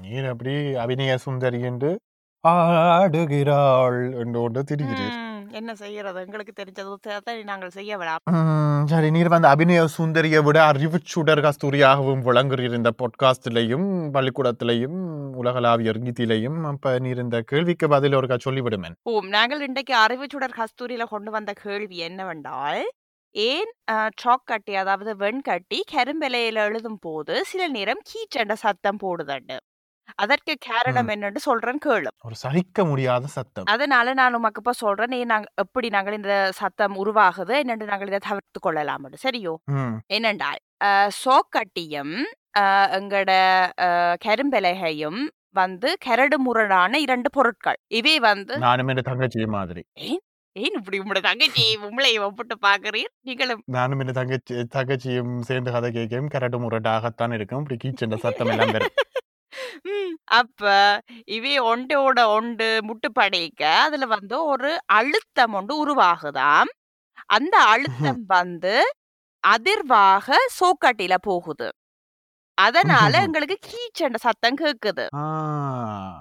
நீர் அப்படி அபிநய சுந்தரி என்று ஆடுகிறாள் என்று தெரிகிறேன். என்ன செய்யறது எங்களுக்கு தெரிஞ்சது நாங்கள் செய்ய வேண்டாம். சரி, நீர் வந்து அபிநய சுந்தரியை விட அறிவு சுடர் கஸ்தூரியாகவும் விளங்குறீர் இந்த பொட்காஸ்ட்லையும் பள்ளிக்கூடத்திலையும் உலகளாவிய ரீதியிலையும். அப்ப நீர் இந்த கேள்விக்கு பதில் ஒருக்கா சொல்லிவிடுமேன். ஓ, நாங்கள் இன்றைக்கு அறிவு சுடர் கஸ்தூரியில கொண்டு வந்த கேள்வி என்னவென்றால், ஏன் சாக் கட்டி அதாவது வெண்கட்டி கரும்பிலையில எழுதும் போது சில நேரம் கீச்சண்ட சத்தம் போடுதண்டு, அதற்கு காரணம் என்னன்னு சொல்றேன் கேளு. ஒரு சகிக்க முடியாத சத்தம். அதனால நான் உமக்கு இப்ப சொல்றேன் எப்படி நாங்கள் இந்த சத்தம் உருவாகுது என்னென்று நாங்கள் இதை தவிர்த்து கொள்ளலாம். சரியோ, என்னென்றால் சோக் கட்டியும் எங்கட கரும்பிலைகையும் வந்து கரடு முரடான இரண்டு பொருட்கள். இவை வந்து நானும் தங்கச்சி மாதிரி ஏன் இப்படி உங்களோட தங்கச்சி உங்களையும் ஒப்பிட்டு பாக்குறீர் நீங்களும். நானும் என்ன தங்கச்சி தங்கச்சியும் சேர்ந்து கதை கேட்கும் கரடு முரடாகத்தான் இருக்கும் இப்படி கீச்சண்ட சத்தம் எல்லாம் வரும். அப்ப இவை ஒண்டோட ஒன்று முட்டு படைக்க அதுல வந்து ஒரு அழுத்தம் ஒன்று உருவாகுதாம். அந்த அழுத்தம் வந்து அதிர்வாக சோக்காட்டில போகுது. அதனால எங்களுக்கு கீச்சண்ட சத்தம் கேக்குது.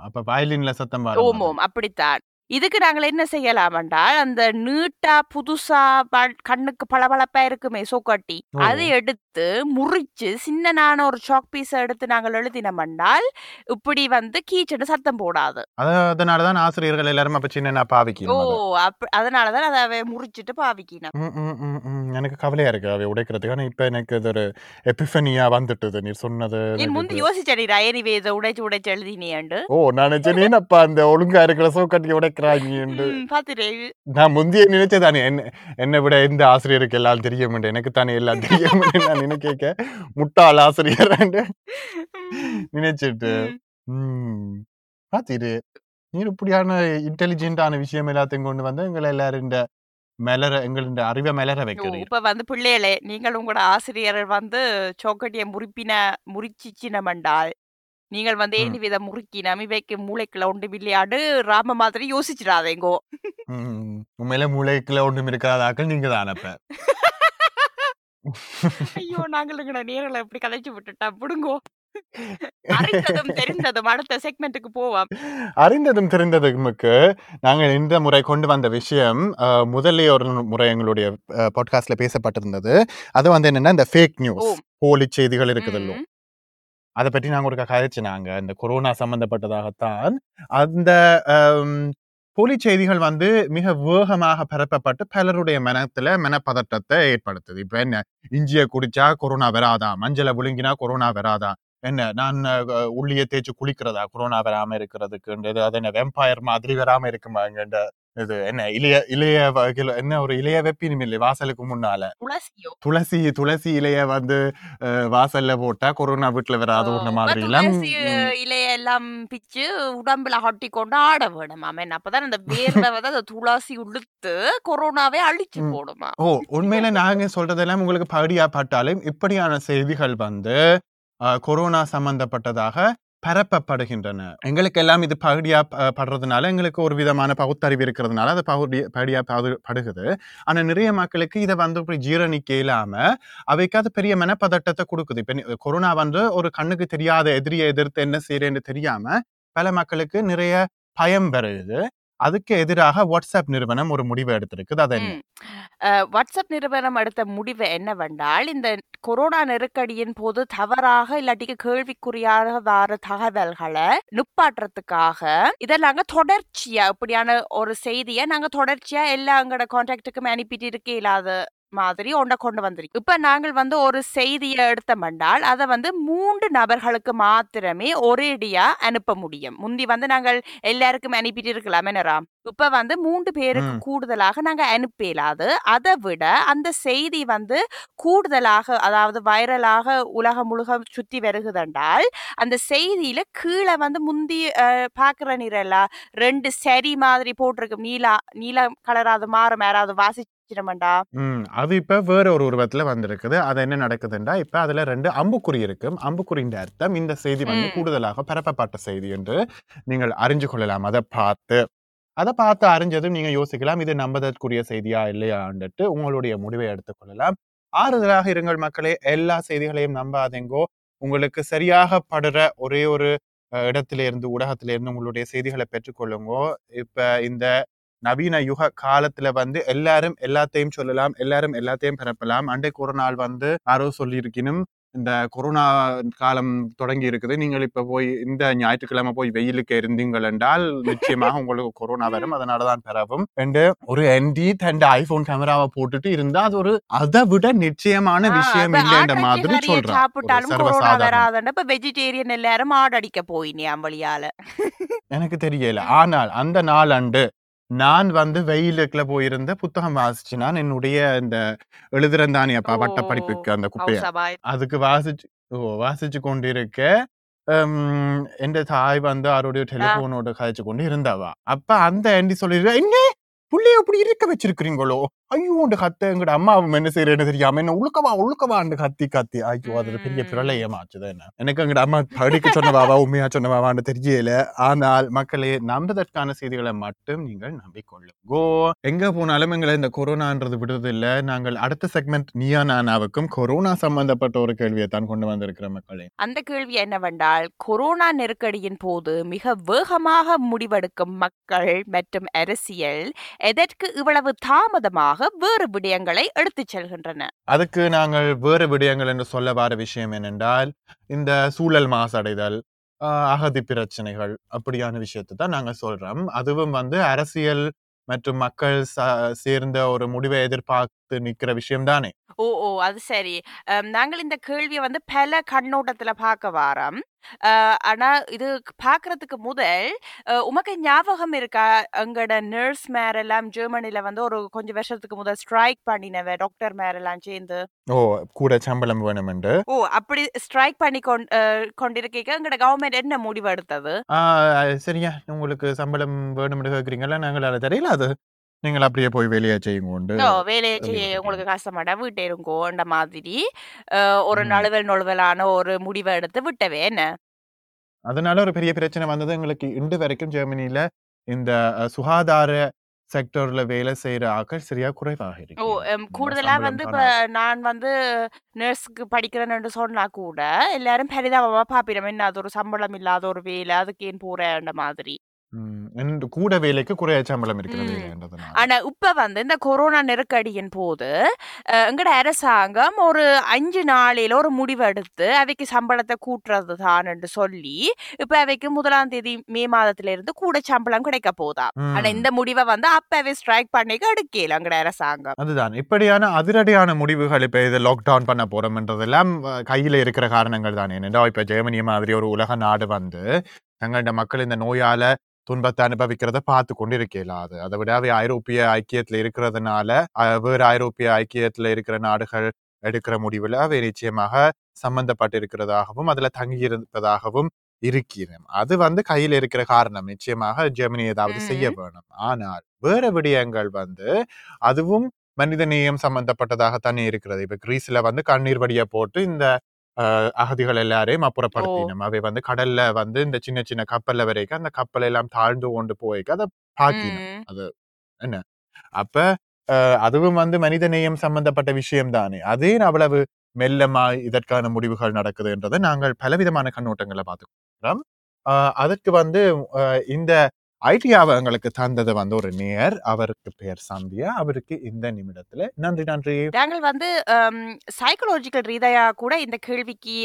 அப்ப வயலின்ல சத்தம் வரும். ஓமோம், அப்படித்தான். இதுக்கு நாங்கள் என்ன செய்யலாம் என்றால் அந்த நீட்டா புதுசா கண்ணுக்கு பளபளப்பா இருக்குமே சோக்காட்டி அதை எடுத்து முறிச்சு சின்னனான ஒரு சாக் பீஸ் எடுத்து நாங்கள் எழுதினோம் என்றால் இப்படி வந்து கீச்சண்ட சத்தம் போடாது. அதனாலதான் ஆசிரியர்கள் எல்லாரும் அப்ப சின்ன பாவிக்கணும். ஓ, அப்ப அதனாலதான் அதை முறிச்சிட்டு பாவிக்கணும். எனக்கு கவலையா இருக்கு அவை உடைக்கிறதுக்கு. ஆனா இப்ப எனக்கு இது ஒரு எபிஃபனியா வந்துட்டு நீ சொன்னது முந்தி யோசிச்சா ஏனிவே இதை உடைச்சு உடைச்சு எழுதினியாண்டு. ஓ, நான் அப்ப அந்த ஒழுங்கா இருக்கிற சோக்காட்டி உடைக்க நினைச்சதானே என்னை விட எந்த ஆசிரியருக்கு எல்லாம் தெரியும் எனக்கு தானே எல்லாம் தெரியும் நினைக்க முட்டாள் ஆசிரியர் நினைச்சிட்டு பாத்திரு நீ இப்படியான இன்டெலிஜென்டான விஷயம் எல்லாத்தையும் கொண்டு வந்து எங்களை எல்லாரும் மலர எங்களுடைய அறிவை மலர வைக்கிறீங்க. இப்ப வந்து பிள்ளைகளே நீங்கள் உங்களோட ஆசிரியர் வந்து சோக்கட்டியை முறிப்பின முறிச்சிச்சினமண்டால் நீங்கள் வந்து ஏன் வித முறுக்கினாமி வைக்க மூளைக்குள்ள ஒன்று விளையாடு ராம மாதிரி யோசிச்சிடாதேங்கோ. உண்மையில மூளைக்குள்ள ஒன்றும் இருக்காதாக்கள் நீங்க தான். அப்ப ஐயோ நாங்களும் நேரில் எப்படி கதைச்சு விட்டுட்டா புடுங்கோ. அறிந்ததும் தெரிந்ததும் அடுத்த செக்மெண்ட்டுக்கு போவோம். அறிந்ததும் தெரிந்ததுக்கு நாங்கள் இந்த முறை கொண்டு வந்த விஷயம் முதலே ஒரு முறை எங்களுடைய பாட்காஸ்ட்ல பேசப்பட்டிருந்தது. அது வந்து என்னன்னா இந்த ஃபேக் நியூஸ் போலி செய்திகள் இருக்குதுல்ல அதை பற்றி நாங்கள் ஒரு கதைச்சு நாங்கள் இந்த கொரோனா சம்பந்தப்பட்டதாகத்தான் அந்த போலி செய்திகள் வந்து மிக வேகமாக பரப்பப்பட்டு பலருடைய மனத்தில் மனப்பதட்டத்தை ஏற்படுத்துது. இப்போ என்ன இஞ்சியை குடிச்சா கொரோனா வராதா, மஞ்சளை விழுங்கினா கொரோனா வராதா, என்ன நான் உள்ளியை தேய்ச்சி குளிக்கிறதா கொரோனா வராமல் இருக்கிறதுக்குன்றது, அது என்ன வெம்பயர் மாதிரி வராமல் இருக்குமாங்கன்ற இது என்ன இளைய இளைய என்ன ஒரு இளைய வெப்பினிமில்லை வாசலுக்கு முன்னால துளசி துளசி இலைய வந்து வாசல்ல போட்டா கொரோனா வீட்டுல வராது ஒண்ணு மாதிரி எல்லாம் இலைய எல்லாம் பிச்சு உடம்புல ஹட்டி கொண்டு ஆட வேணுமா என்ன அப்பதான் அந்த வேர்வை வந்து அந்த துளசி உளுத்து கொரோனாவே அழிச்சு போடுமா. ஓ உண்மையில நாங்க சொல்றதெல்லாம் உங்களுக்கு படியா பட்டாலும் இப்படியான செய்திகள் வந்து கொரோனா சம்பந்தப்பட்டதாக பரப்பப்படுகின்றன. எங்களுக்கு எல்லாம் இது பகுதியா படுறதுனால எங்களுக்கு ஒரு விதமான பகுத்தறிவு இருக்கிறதுனால அது பகுதி பகுதியா படுகிறது. ஆனா நிறைய மக்களுக்கு இதை வந்து இப்படி ஜீரணிக்க இல்லாம அவைக்கு அது பெரிய மனப்பதட்டத்தை கொடுக்குது. இப்ப கொரோனா வந்து ஒரு கண்ணுக்கு தெரியாத எதிரியை எதிர்த்து என்ன செய்யறேன்னு தெரியாம பல மக்களுக்கு நிறைய பயம் வருது. அதுக்கு எதிராக வாட்ஸ்அப் நிறுவனம் ஒரு முடிவை எடுத்திருக்குது. அது வாட்ஸ்அப் நிறுவனம் எடுத்த முடிவு என்னவென்றால், இந்த கொரோனா நெருக்கடியின் போது தவறாக இல்லாட்டிக்கு கேள்விக்குறியாக வர தகவல்களை நிப்பாட்டுறதுக்காக இதில் நாங்கள் தொடர்ச்சியா இப்படியான ஒரு செய்தியை நாங்கள் தொடர்ச்சியா எல்லா எங்களோட கான்டாக்டுக்கும் அனுப்பிட்டு இருக்கே இல்லாத மாதிரி ஒன்றை கொண்டு வந்திருக்கு. இப்ப நாங்கள் வந்து ஒரு செய்தியை எடுத்தோம்னால் அதை வந்து மூன்று நபர்களுக்கு மாத்திரமே ஒரேடியா அனுப்ப முடியும். முந்தி வந்து நாங்கள் எல்லாருக்கும் அனுப்பிட்டு இருக்கலாமே நேரம், இப்ப வந்து மூன்று பேருக்கு கூடுதலாக நாங்க அனுப்பலாது. அதை விட அந்த செய்தி வந்து கூடுதலாக அதாவது வைரலாக உலகம் முழுக சுத்தி வருகுதென்றால் அந்த செய்தியில கீழே வந்து முந்தி பாக்குற நிறலா ரெண்டு சரி மாதிரி போட்டிருக்கும், நீலா நீல கலராது மாறும் யாராவது வாசி அது இப்ப வேற ஒரு உருவத்துல வந்திருக்குது. அது என்ன நடக்குதுன்னா, இப்ப அதுல ரெண்டு அம்புக்குறி இருக்கும். அம்புக்குறின்ற அர்த்தம் இந்த செய்தி வந்து கூடுதலாக பரப்பப்பட்ட செய்தி என்று நீங்கள் அறிஞ்சு கொள்ளலாம். அதை பார்த்து அதை பார்த்து அறிஞ்சதும் நீங்க யோசிக்கலாம் இது நம்பதற்குரிய செய்தியா இல்லையாண்டுட்டு உங்களுடைய முடிவை எடுத்துக்கொள்ளலாம். ஆறுதலாக இருங்கள் மக்களே, எல்லா செய்திகளையும் நம்பாதெங்கோ. உங்களுக்கு சரியாக படுற ஒரே ஒரு இடத்துல இருந்து ஊடகத்தில இருந்து உங்களுடைய செய்திகளை பெற்றுக்கொள்ளுங்கோ. இப்ப இந்த நவீன யுக காலத்துல வந்து எல்லாரும் எல்லாத்தையும் சொல்லலாம், எல்லாரும் எல்லாத்தையும் பரப்பலாம். அண்டை கொரோனால் வந்து யாரோ சொல்லியிருக்கினும் இந்த கொரோனா காலம் தொடங்கி இருக்குது, நீங்கள் இப்ப போய் இந்த ஞாயிற்றுக்கிழமை போய் வெயிலுக்கு இருந்தீங்கள் என்றால் நிச்சயமாக உங்களுக்கு கொரோனா வரும், அதனாலதான் பரவும் என்று ஒரு என்டி தன் ஐபோன் கேமராவை போட்டுட்டு இருந்தா அது ஒரு அதை விட நிச்சயமான விஷயம் இல்லைன்ற மாதிரி சொல்றேன். சாப்பிட்டாலும் கொரோனா வராதுன்னா இப்ப வெஜிடேரியன் எல்லாரும் ஆடடிக்க போயினியா வழியால எனக்கு தெரியல. ஆனால் அந்த நாள் அண்டு நான் வந்து வெயிலுக்குள்ள போயிருந்த புத்தகம் வாசிச்சு நான் என்னுடைய இந்த எழுதுறந்தானே அப்பா வட்ட படிப்புக்கு அந்த குப்பையை அதுக்கு வாசிச்சு ஓ வாசிச்சு கொண்டிருக்க என் தாய் வந்து அவருடைய டெலிபோனோட கழிச்சு கொண்டு இருந்தாவா. அப்ப அந்த ஆண்டி சொல்லிருக்க, என்ன புள்ளைய அப்படி இருக்க வச்சிருக்கிறீங்களோ, ஐயோ உண்டு கத்து எங்கட அம்மாவும் என்ன செய்யறேன்னு தெரியாம என்ன உழுக்கவா உழுக்கவாண்டு கத்தி கத்தி ஐயோ அது பெரிய பிரளயம் ஆச்சுதான். என்ன எனக்கு எங்கட அம்மா படிக்க சொன்னவாவா உண்மையா சொன்னவாவான்னு தெரியல. ஆனால் மக்களே, நம்பதற்கான செய்திகளை மட்டும் நீங்கள் நம்பிக்கொள்ளுங்கோ. எங்க போனாலும் எங்களை இந்த கொரோனான்றது விடுறது இல்லை. நாங்கள் அடுத்த செக்மெண்ட் நீயா நானாவுக்கும் கொரோனா சம்பந்தப்பட்ட ஒரு கேள்வியை தான் கொண்டு வந்திருக்கிற மக்களே. அந்த கேள்வி என்னவென்றால், கொரோனா நெருக்கடியின் போது மிக வேகமாக முடிவெடுக்கும் மக்கள் மற்றும் அரசியல் எதற்கு இவ்வளவு தாமதமாக வேறு விடயங்களை எடுத்துச் செல்கின்றன? அதுக்கு நாங்கள் வேறு விடயங்கள் என்று சொல்ல வர விஷயம் என்னென்றால், இந்த சூழல் மாசடைதல், அகதி பிரச்சனைகள், அப்படியான விஷயத்தை தான் நாங்கள் சொல்றோம். அதுவும் வந்து அரசியல் மற்றும் மக்கள் சேர்ந்த ஒரு முடிவை எதிர்பார்த்து நிக்கிற விஷயம் தானே. ஓ ஓ அது சரி. நாங்கள் இந்த கேள்வியை வந்து பல கண்ணோட்டத்துல பார்க்க வாரம். ஆனா இது பாக்குறதுக்கு முதல் உமக்கு ஞாபகம் இருக்கா, எங்கட நர்ஸ் மேரெல்லாம் ஜெர்மனில வந்து ஒரு கொஞ்சம் வருஷத்துக்கு முதல் ஸ்ட்ரைக் பண்ணினவ டாக்டர் மேரெல்லாம் சேர்ந்து ஓ கூட சம்பளம் வேணும் என்று ஓ அப்படி ஸ்ட்ரைக் பண்ணி கொண்டிருக்க எங்கட கவர்மெண்ட் என்ன முடிவு எடுத்தது? சரியா உங்களுக்கு சம்பளம் வேணும் கேக்குறீங்களா, நாங்கள் அதை தெரியல, அது நீங்கள் அப்படியே போய் வேலையா செய்யுங்க, வேலையை செய்ய உங்களுக்கு கஷ்டமாட்டா வீட்டை இருங்கோன்ற மாதிரி ஒரு நழுவல் நொழுவலான ஒரு முடிவை எடுத்து விட்டவே என்ன. அதனால ஒரு பெரிய பிரச்சனை வந்தது. எங்களுக்கு இன்று வரைக்கும் ஜெர்மனியில இந்த சுகாதார செக்டர்ல வேலை செய்யற ஆக்கள் சரியா குறைவாக இருக்கு. ஓ கூடுதலா வந்து இப்ப நான் வந்து நர்ஸுக்கு படிக்கிறேன்னு சொன்னா கூட எல்லாரும் பெரிதாவா பாப்பிடும், என்ன அது ஒரு சம்பளம் இல்லாத ஒரு வேலை, அதுக்கு ஏன் போறேன்ற மாதிரி கூட வேலைக்கு குறைய சம்பளம் இருக்கிறது. ஆனா இப்ப வந்து இந்த கொரோனா நெருக்கடியின் போது எங்கட அரசாங்கம் ஒரு அஞ்சு நாளையில ஒரு முடிவு எடுத்து அவைக்கு சம்பளத்தை கூட்டுறது தான் என்று சொல்லி இப்ப அவைக்கு முதலாம் தேதி மே மாதத்துல இருந்து கூட சம்பளம் கிடைக்க போதா. ஆனா இந்த முடிவை வந்து அப்பவே ஸ்ட்ரைக் பண்ணிக்க எடுக்கல எங்கட அரசாங்கம். அதுதான் இப்படியான அதிரடியான முடிவுகள் இப்ப இது லாக்டவுன் பண்ண போறோம்ன்றதெல்லாம் கையில இருக்கிற காரணங்கள் தானே. ஏன்னா இப்ப ஜெர்மனி மாதிரி ஒரு உலக நாடு வந்து தங்களோட மக்கள் இந்த நோயால துன்பத்தை அனுபவிக்கிறத பார்த்து கொண்டு இருக்கலாம். அதை விட ஐரோப்பிய ஐக்கியத்துல இருக்கிறதுனால வேறு ஐரோப்பிய ஐக்கியத்துல இருக்கிற நாடுகள் எடுக்கிற முடிவுல அவை நிச்சயமாக சம்பந்தப்பட்டு இருக்கிறதாகவும் அதுல தங்கி இருப்பதாகவும் இருக்கிறோம். அது வந்து கையில இருக்கிற காரணம் நிச்சயமாக ஜெர்மனி ஏதாவது செய்ய வேணும். ஆனால் வேற விடயங்கள் வந்து அதுவும் மனிதநேயம் சம்பந்தப்பட்டதாகத்தானே இருக்கிறது. இப்ப கிரீஸ்ல வந்து கண்ணீர் வடிய போட்டு இந்த அகதிகள் எல்லாரையும் அப்புறப்படுத்தினோம். அவை வந்து கடல்ல வந்து இந்த சின்ன சின்ன கப்பல்ல வரைக்கும் அந்த கப்பல் எல்லாம் தாழ்ந்து கொண்டு போய்க்கு அதை பாக்கினோம். அது என்ன அப்ப அஹ் அதுவும் வந்து மனிதநேயம் சம்பந்தப்பட்ட விஷயம் தானே. அதே அவ்வளவு மெல்லமா இதற்கான முடிவுகள் நடக்குது என்றதை நாங்கள் பலவிதமான கண்ணோட்டங்களை பார்த்துக்கிறோம். ஆஹ் அதற்கு வந்து இந்த ஐடியாவை எங்களுக்கு தந்தது வந்து ஒரு நேயர், அவருக்கு பெயர் சந்தியா. அவருக்கு இந்த நிமிடத்துல நன்றி. நன்றி. நாங்கள் வந்து சைக்கலாஜிக்கல் ரீதியா கூட இந்த கேள்விக்கு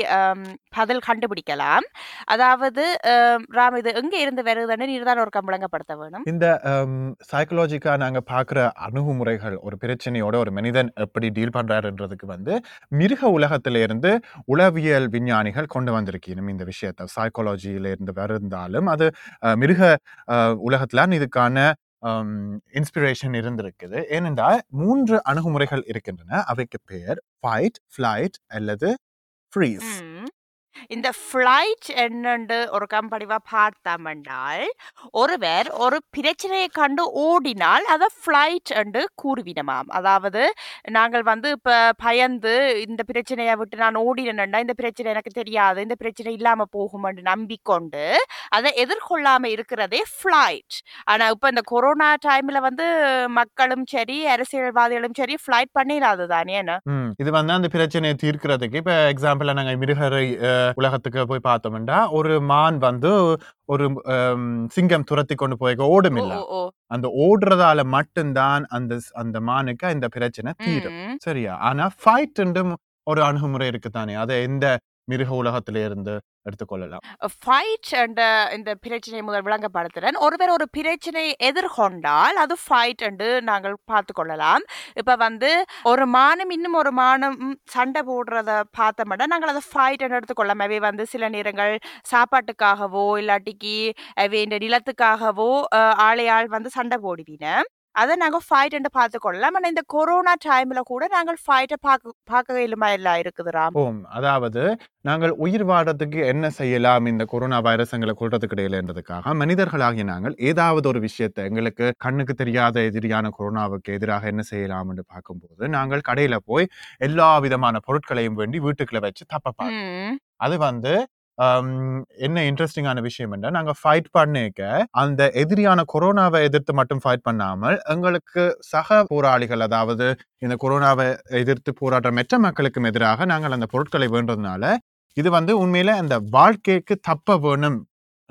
பதில் கண்டுபிடிக்கலாம். அதாவது ராம் இது எங்க இருந்து வருதுன்னு நீர்தான் ஒரு கம்பளங்கப்படுத்த வேணும். இந்த சைக்கலாஜிக்கா நாங்க பாக்குற அணுகுமுறைகள் ஒரு பிரச்சனையோட ஒரு மனிதன் எப்படி டீல் பண்றாருன்றதுக்கு வந்து மிருக உலகத்தில இருந்து உளவியல் விஞ்ஞானிகள் கொண்டு வந்திருக்கணும். இந்த விஷயத்த சைக்கலாஜியில இருந்து வருந்தாலும் அது மிருக உலகத்திலான் இதுக்கான இன்ஸ்பிரேஷன் இருந்திருக்குது. ஏனென்றால் மூன்று அணுகுமுறைகள் இருக்கின்றன. அவைக்கு பெயர் ஃபைட், ஃபிளைட் அல்லது ஃப்ரீஸ். இந்த ஃப்ளைட் என்னண்டு ஒரு கம்படிவா பார்த்தாமண்டால் ஒருவர் ஒரு பிரச்சனையை கண்டு ஓடினால் அதை ஃப்ளைட் என்று கூறுவினமாம். அதாவது நாங்கள் வந்து இப்போ பயந்து இந்த பிரச்சனையை விட்டு நான் ஓடினேன்டா, இந்த பிரச்சனை எனக்கு தெரியாது, இந்த பிரச்சனை இல்லாமல் போகுமென்று நம்பிக்கொண்டு அதை எதிர்கொள்ளாமல் இருக்கிறதே ஃப்ளைட். ஆனால் இப்போ இந்த கொரோனா டைமில் வந்து மக்களும் சரி அரசியல்வாதிகளும் சரி ஃப்ளைட் பண்ணிடாது தானே. இது வந்து அந்த பிரச்சனையை தீர்க்கிறதுக்கு இப்போ எக்ஸாம்பிளாக நாங்கள் மிருகரை உலகத்துக்கு போய் பார்த்தோம்னா ஒரு மான் வந்து ஒரு சிங்கம் துரத்தி கொண்டு போய் ஓடும் இல்ல, அந்த ஓடுறதால மட்டும்தான் அந்த அந்த மானுக்கு இந்த பிரச்சனை தீரும். சரியா? ஆனா ஃபைட் ஒரு அணுகுமுறை இருக்குதானே, அதை எந்த மிருக உலகத்தில இருந்து எடுத்துக்கொள்ளலாம். ஃபைட் என்ற இந்த பிரச்சனை முதல் விளங்கப்படுத்துறேன். ஒருவர் ஒரு பிரச்சனை எதிர்கொண்டால் அது ஃபைட் என்று நாங்கள் பார்த்து கொள்ளலாம். இப்போ வந்து ஒரு மானம் இன்னும் ஒரு மானம் சண்டை போடுறத பார்த்தோம்னா நாங்கள் அதை ஃபைட் என்று எடுத்துக்கொள்ளலாம். அவை வந்து சில நேரங்கள் சாப்பாட்டுக்காகவோ இல்லாட்டிக்கு அவை இந்த நிலத்துக்காகவோ ஆளையால் வந்து சண்டை போடுவீங்க. அதை நாங்கள் ஃபைட் என்று பார்த்துக்கொள்ளலாம். ஆனால் இந்த கொரோனா டைம்ல கூட நாங்கள் ஃபைட்டை பார்க்க பார்க்க இயலுமா எல்லாம் இருக்குதுரா. அதாவது நாங்கள் உயிர் வாடுறதுக்கு என்ன செய்யலாம் இந்த கொரோனா வைரஸங்களை கொள்றதுக்கு இடையிலன்றதுக்காக மனிதர்களாகிய நாங்கள் ஏதாவது ஒரு விஷயத்தை எங்களுக்கு கண்ணுக்கு தெரியாத எதிரியான கொரோனாவுக்கு எதிராக என்ன செய்யலாம் என்று பார்க்கும்போது நாங்கள் கடையில போய் எல்லா விதமான பொருட்களையும் வேண்டி வீட்டுக்குள்ள வச்சு தப்பப்பா. அது வந்து என்ன இன்ட்ரெஸ்டிங்கான விஷயம் என்ன, நாங்க ஃபைட் பண்ணிக்க அந்த எதிரியான கொரோனாவை எதிர்த்து மட்டும் ஃபைட் பண்ணாமல் எங்களுக்கு சக போராளிகள், அதாவது இந்த கொரோனாவை எதிர்த்து போராடுற மற்ற மக்களுக்கும் எதிராக நாங்கள் அந்த பொருட்களை வேண்டதுனால இது வந்து உண்மையில அந்த வாழ்க்கைக்கு தப்ப வேணும்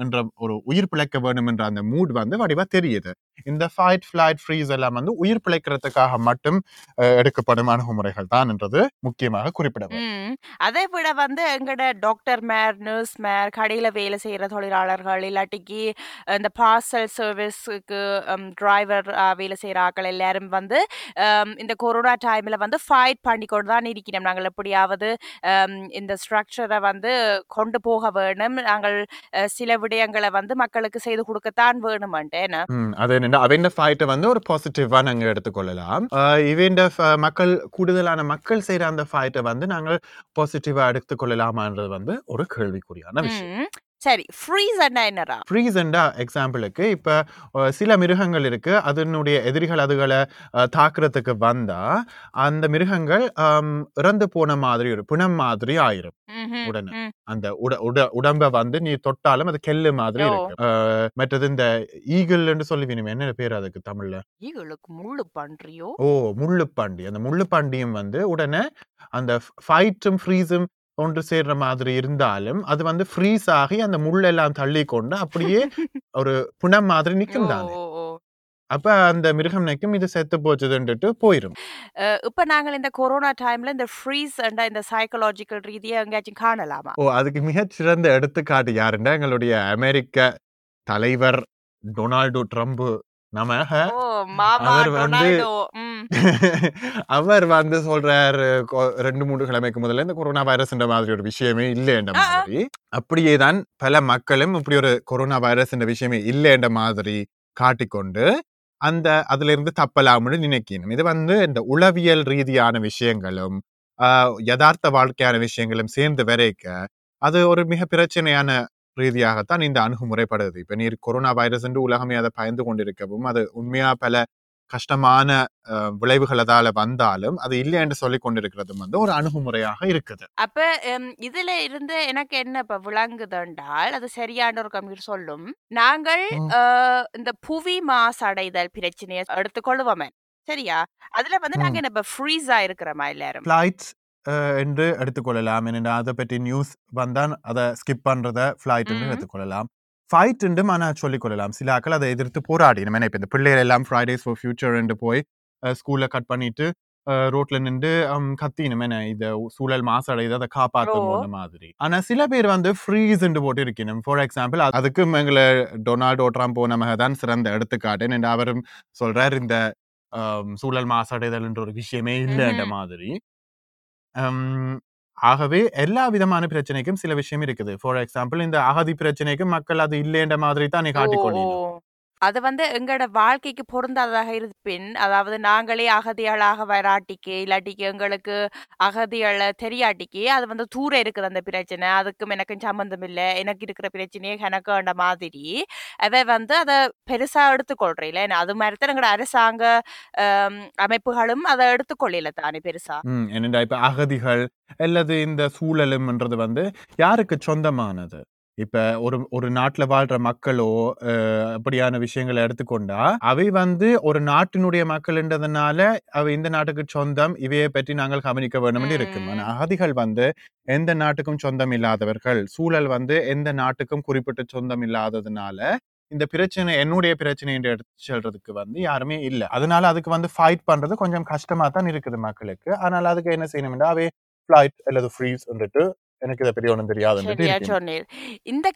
என்ற ஒரு உயிர் பிழைக்க வேணும் என்ற அந்த மூட் வந்து வடிவா தெரியுது. இந்த ஃபைட், ஃபிளைட், ஃப்ரீஸ் எல்லாம் வந்து உயிர் பிழைக்கிறதுக்காக மட்டும் எடுக்கப்படும் அணுகுமுறைகள் தான் என்றது முக்கியமாக குறிப்பிடப்படும். அதை விட வந்து எங்கட டாக்டர் மேர், நர்ஸ் மேர், கடையில வேலை செய்யற தொழிலாளர்கள், இல்லாட்டிக்கு இந்த பார்சல் சர்வீஸுக்கு டிரைவர் வேலை செய்யற ஆக்கள் எல்லாரும் வந்து இந்த கொரோனா டைம்ல வந்து ஃபைட் பண்ணிக்கொண்டு தான் இருக்கிறோம். நாங்கள் எப்படியாவது இந்த ஸ்ட்ரக்சரை வந்து கொண்டு போக வேணும், நாங்கள் சில விடயங்களை வந்து மக்களுக்கு செய்து கொடுக்கத்தான் வேணும்ட்டேன்னு எடுத்துக்கொள்ளலாம். மக்கள் கூடுதலான மக்கள் செய்யற அந்த ஃபைட்டை வந்து நாங்கள் பாசிட்டிவா எடுத்துக்கொள்ளலாமான்றது வந்து ஒரு கேள்விக்குறியான விஷயம். சரி, ஃப்ரீஸ் என்னடா? ஃப்ரீஸ் என்றா எக்ஸாம்பிளுக்கு இப்போ சில மிருகங்கள் இருக்கு, அதனுடைய எதிரிகள் அதுகளை தாக்குறதுக்கு வந்தா அந்த மிருகங்கள் இறந்து போன மாதிரி ஒரு பிணம் மாதிரி ஆயிரும். உடனே அந்த உட உட உடம்ப வந்து நீ தொட்டாலும் அது கெல்லு மாதிரி இருக்கு. மற்றது இந்த ஈகிள்ன்னு சொல்லி வேணும், என்ன பேர் அதுக்கு தமிழ்ல? ஈகிளுக்கு முள்ளு பன்றியோ? ஓ, முள்ளு பன்றி. அந்த முள்ளு பன்றியும் வந்து உடனே அந்த ஃபைட்டும் ஃப்ரீஸும் ஒன்று சேர்ற மாதிரி இருந்தாலும் அது வந்து ஃப்ரீஸ் ஆகி அந்த முள்ளெல்லாம் தள்ளி கொண்டு அப்படியே ஒரு புணம் மாதிரி நிற்கும் தானே. அப்ப அந்த மிருகம் நினைக்கும் இது செத்து போச்சுதுன்ட்டு போயிடும். இப்ப நாங்கள் இந்த கொரோனா டைம்ல இந்த ஃப்ரீஸ் இந்த சைக்கலாஜிக்கல் ரீதியா எங்கேயாச்சும் காணலாமா? ஓ, அதுக்கு மிகச்சிறந்த எடுத்துக்காட்டு யாருன்னா எங்களுடைய அமெரிக்க தலைவர் டொனால்டு ட்ரம்ப். நமக்கு அவர் வந்து அவர் வந்து சொல்றாரு ரெண்டு மூன்று கிழமைக்கு முதல்ல இந்த கொரோனா வைரஸ் மாதிரி ஒரு விஷயமே இல்லைன்ற மாதிரி, அப்படியேதான் பல மக்களும் இப்படி ஒரு கொரோனா வைரஸ் என்ற விஷயமே இல்லைன்ற மாதிரி காட்டிக்கொண்டு அந்த அதுல இருந்து தப்பலாம்னு நினைக்கணும். இது வந்து இந்த உளவியல் ரீதியான விஷயங்களும் ஆஹ் யதார்த்த வாழ்க்கையான விஷயங்களும் சேர்ந்து வரைக்க அது ஒரு மிக பிரச்சனையான ரீதியாகத்தான் இந்த அணுகுமுறைப்படுது. இப்ப நீர் கொரோனா வைரஸ் என்று உலகமே அதை பயந்து கொண்டிருக்கவும் அது உண்மையா பல கஷ்டமான விளைவுகள் அதால வந்தாலும் அது இல்லை என்று சொல்லி கொண்டிருக்கிறதும் வந்து ஒரு அணுகுமுறையாக இருக்குது. அப்ப இதுல இருந்து எனக்கு என்ன இப்ப விளங்குது என்றால், அது சரியான ஒரு கம்ப்யூட்டர் சொல்லும், நாங்கள் இந்த புவி மாசடைதல் பிரச்சனையை எடுத்துக்கொள்வோமே சரியா, அதுல வந்து நாங்க என்ன இப்ப ஃப்ரீஸா இருக்கிறோமா எல்லாரும் என்று எடுத்துக்கொள்ளலாம். ஏன்னா அதை பற்றி நியூஸ் வந்தால் அதை ஸ்கிப் பண்ணுறத ஃப்ளைட் என்று எடுத்துக்கொள்ளலாம், ஃபைட் என்று ஆனால் சொல்லிக்கொள்ளலாம். சில ஆக்கள் அதை எதிர்த்து போராடினோம். ஏன்னா இப்போ இந்த பிள்ளைகள் எல்லாம் ஃப்ரைடேஸ் ஃபார் ஃபியூச்சர் என்று போய் ஸ்கூலில் கட் பண்ணிட்டு ரோட்டில் நின்று கத்தினும் ஏன்னா இதை சூழல் மாசடையுது அதை காப்பாற்றணும் மாதிரி. ஆனால் சில பேர் வந்து ஃப்ரீஸ் என்று போட்டு இருக்கணும். ஃபார் எக்ஸாம்பிள் அதுக்கும் எங்களை டொனால்டோ ட்ரம்ப் நமக்கு தான் சிறந்த எடுத்துக்காட்டு. ஏன்னா அவரும் சொல்கிறார் இந்த சூழல் மாசடைதல் என்ற ஒரு விஷயமே இல்லைன்ற மாதிரி. ஆகவே எல்லா விதமான பிரச்சனைக்கும் சில விஷயம் இருக்குது. ஃபார் எக்ஸாம்பிள் இந்த அகதி பிரச்சனைக்கும் மக்கள் அது இல்லைன்ற மாதிரி தான் காட்டிக்கொள்ளணும். அது வந்து எங்களோட வாழ்க்கைக்கு பொருந்தாததாக இருப்பின், அதாவது நாங்களே அகதிகளாக வராட்டிக்கு இல்லாட்டிக்கு எங்களுக்கு அகதிகளை தெரியாட்டிக்கு அது வந்து தூரம் இருக்குது அந்த பிரச்சனை, அதுக்கும் எனக்கும் சம்மந்தம் இல்லை, எனக்கு இருக்கிற பிரச்சனையே எனக்கு வேண்ட மாதிரி அவை வந்து அதை பெருசாக எடுத்துக்கொள்றீங்களே. அது மாதிரி தான் எங்களோட அரசாங்க அமைப்புகளும் அதை எடுத்துக்கொள்ளல தானே பெருசா. என்னடா இப்ப அகதிகள் அல்லது இந்த சூழலும்ன்றது வந்து யாருக்கு சொந்தமானது? இப்ப ஒரு ஒரு நாட்டுல வாழ்ற மக்களோ அப்படியான விஷயங்களை எடுத்துக்கொண்டா அவை வந்து ஒரு நாட்டினுடைய மக்கள்ன்றதுனால அவை இந்த நாட்டுக்கு சொந்தம், இவையை பற்றி நாங்கள் கவனிக்க வேணும்னு இருக்கும். ஆனா அகதிகள் வந்து எந்த நாட்டுக்கும் சொந்தம் இல்லாதவர்கள், சூழல் வந்து எந்த நாட்டுக்கும் குறிப்பிட்ட சொந்தம் இல்லாததுனால இந்த பிரச்சனை என்னுடைய பிரச்சனை என்று எடுத்து சொல்றதுக்கு வந்து யாருமே இல்லை. அதனால அதுக்கு வந்து ஃபைட் பண்றது கொஞ்சம் கஷ்டமா தான் இருக்குது மக்களுக்கு. அதனால அதுக்கு என்ன செய்யணும்னா அவை ஃபிளைட் அல்லது ஃப்ரீஸ் வந்துட்டு இந்த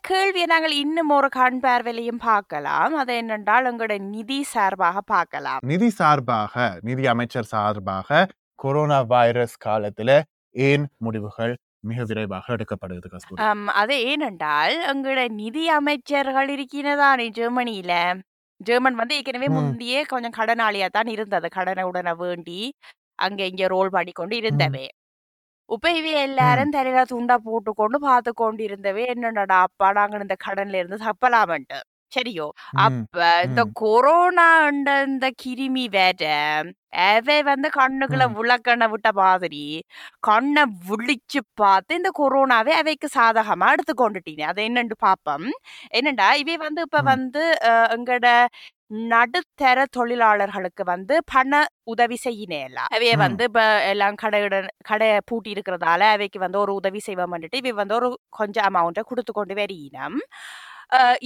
கேள்வியை நாங்கள் இன்னும் ஒரு கண் பார்வையிலையும் பார்க்கலாம். அது என்னென்றால் உங்களோட நிதி சார்பாக பார்க்கலாம். நிதி சார்பாக நிதி அமைச்சர் சார்பாக கொரோனா வைரஸ் காலத்துல ஏன் முடிவுகள் மிக விரைவாக எடுக்கப்படுகிறது? அது ஏனென்றால் எங்களோட நிதி அமைச்சர்கள் இருக்கிறதானே ஜெர்மனியில, ஜெர்மன் வந்து ஏற்கனவே முந்தையே கொஞ்சம் கடனாளியா தான் இருந்தது, கடனை உடனே வேண்டி அங்க இங்க ரோல் பண்ணிக்கொண்டு இருந்தவே. இப்ப இவ எல்லாரும் தலையில துண்டா போட்டு கொண்டு பாத்து கொண்டு இருந்தவே என்னடா அப்பா நாங்க இந்த கடன்ல இருந்து தப்பலாமன்ட்டு சரியோ. அப்ப இந்த கொரோனா இந்த கிருமி வேற அவை வந்து கண்ணுக்குள்ள விளக்கண்ண விட்ட மாதிரி கண்ணை விழிச்சு பார்த்து இந்த கொரோனாவே அவைக்கு சாதகமா எடுத்துக்கொண்டுட்டீங்க. அது என்னன்னு பாப்போம். என்னண்டா இவை வந்து இப்ப வந்து எங்கட நடுத்தர தொழிலாளர்களுக்கு வந்து பண உதவி செய்யினேல, அவைய வந்து இப்ப எல்லாம் கடையுடன் கடையை பூட்டி இருக்கிறதால அவைக்கு வந்து ஒரு உதவி செய்வோம்ட்டு இவை வந்து ஒரு கொஞ்சம் அமௌண்ட்டை கொடுத்து கொண்டு வரையினம்.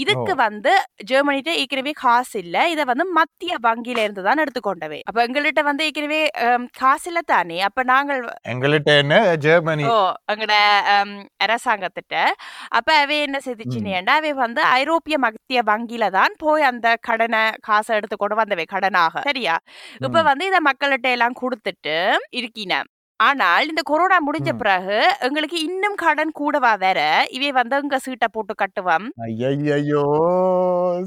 இதுக்கு வந்து ஜெர்மனிட்ட ஏற்கனவே காசு இல்ல, இதை வந்து மத்திய வங்கியில இருந்து தான் எடுத்துக்கொண்டவே. அப்ப எங்கள்கிட்ட வந்து ஏற்கனவே காசு இல்ல தானே, அப்ப நாங்கள் எங்கள்கிட்ட ஜெர்மனி ஓ எங்கட அரசாங்கத்திட்ட அப்ப அவை என்ன செய்துச்சுன்னா அவை வந்து ஐரோப்பிய மத்திய வங்கியில தான் போய் அந்த கடனை காசை எடுத்துக்கொண்டு வந்தவை கடனாக சரியா. இப்ப வந்து இதை மக்கள்கிட்ட எல்லாம் கொடுத்துட்டு இருக்கின. ஆனால் இந்த கொரோனா முடிஞ்ச பிறகு எங்களுக்கு இன்னும் கடன் கூடவா வேற, இவை வந்து எங்க சீட்டை போட்டு கட்டுவோம். ஐயோ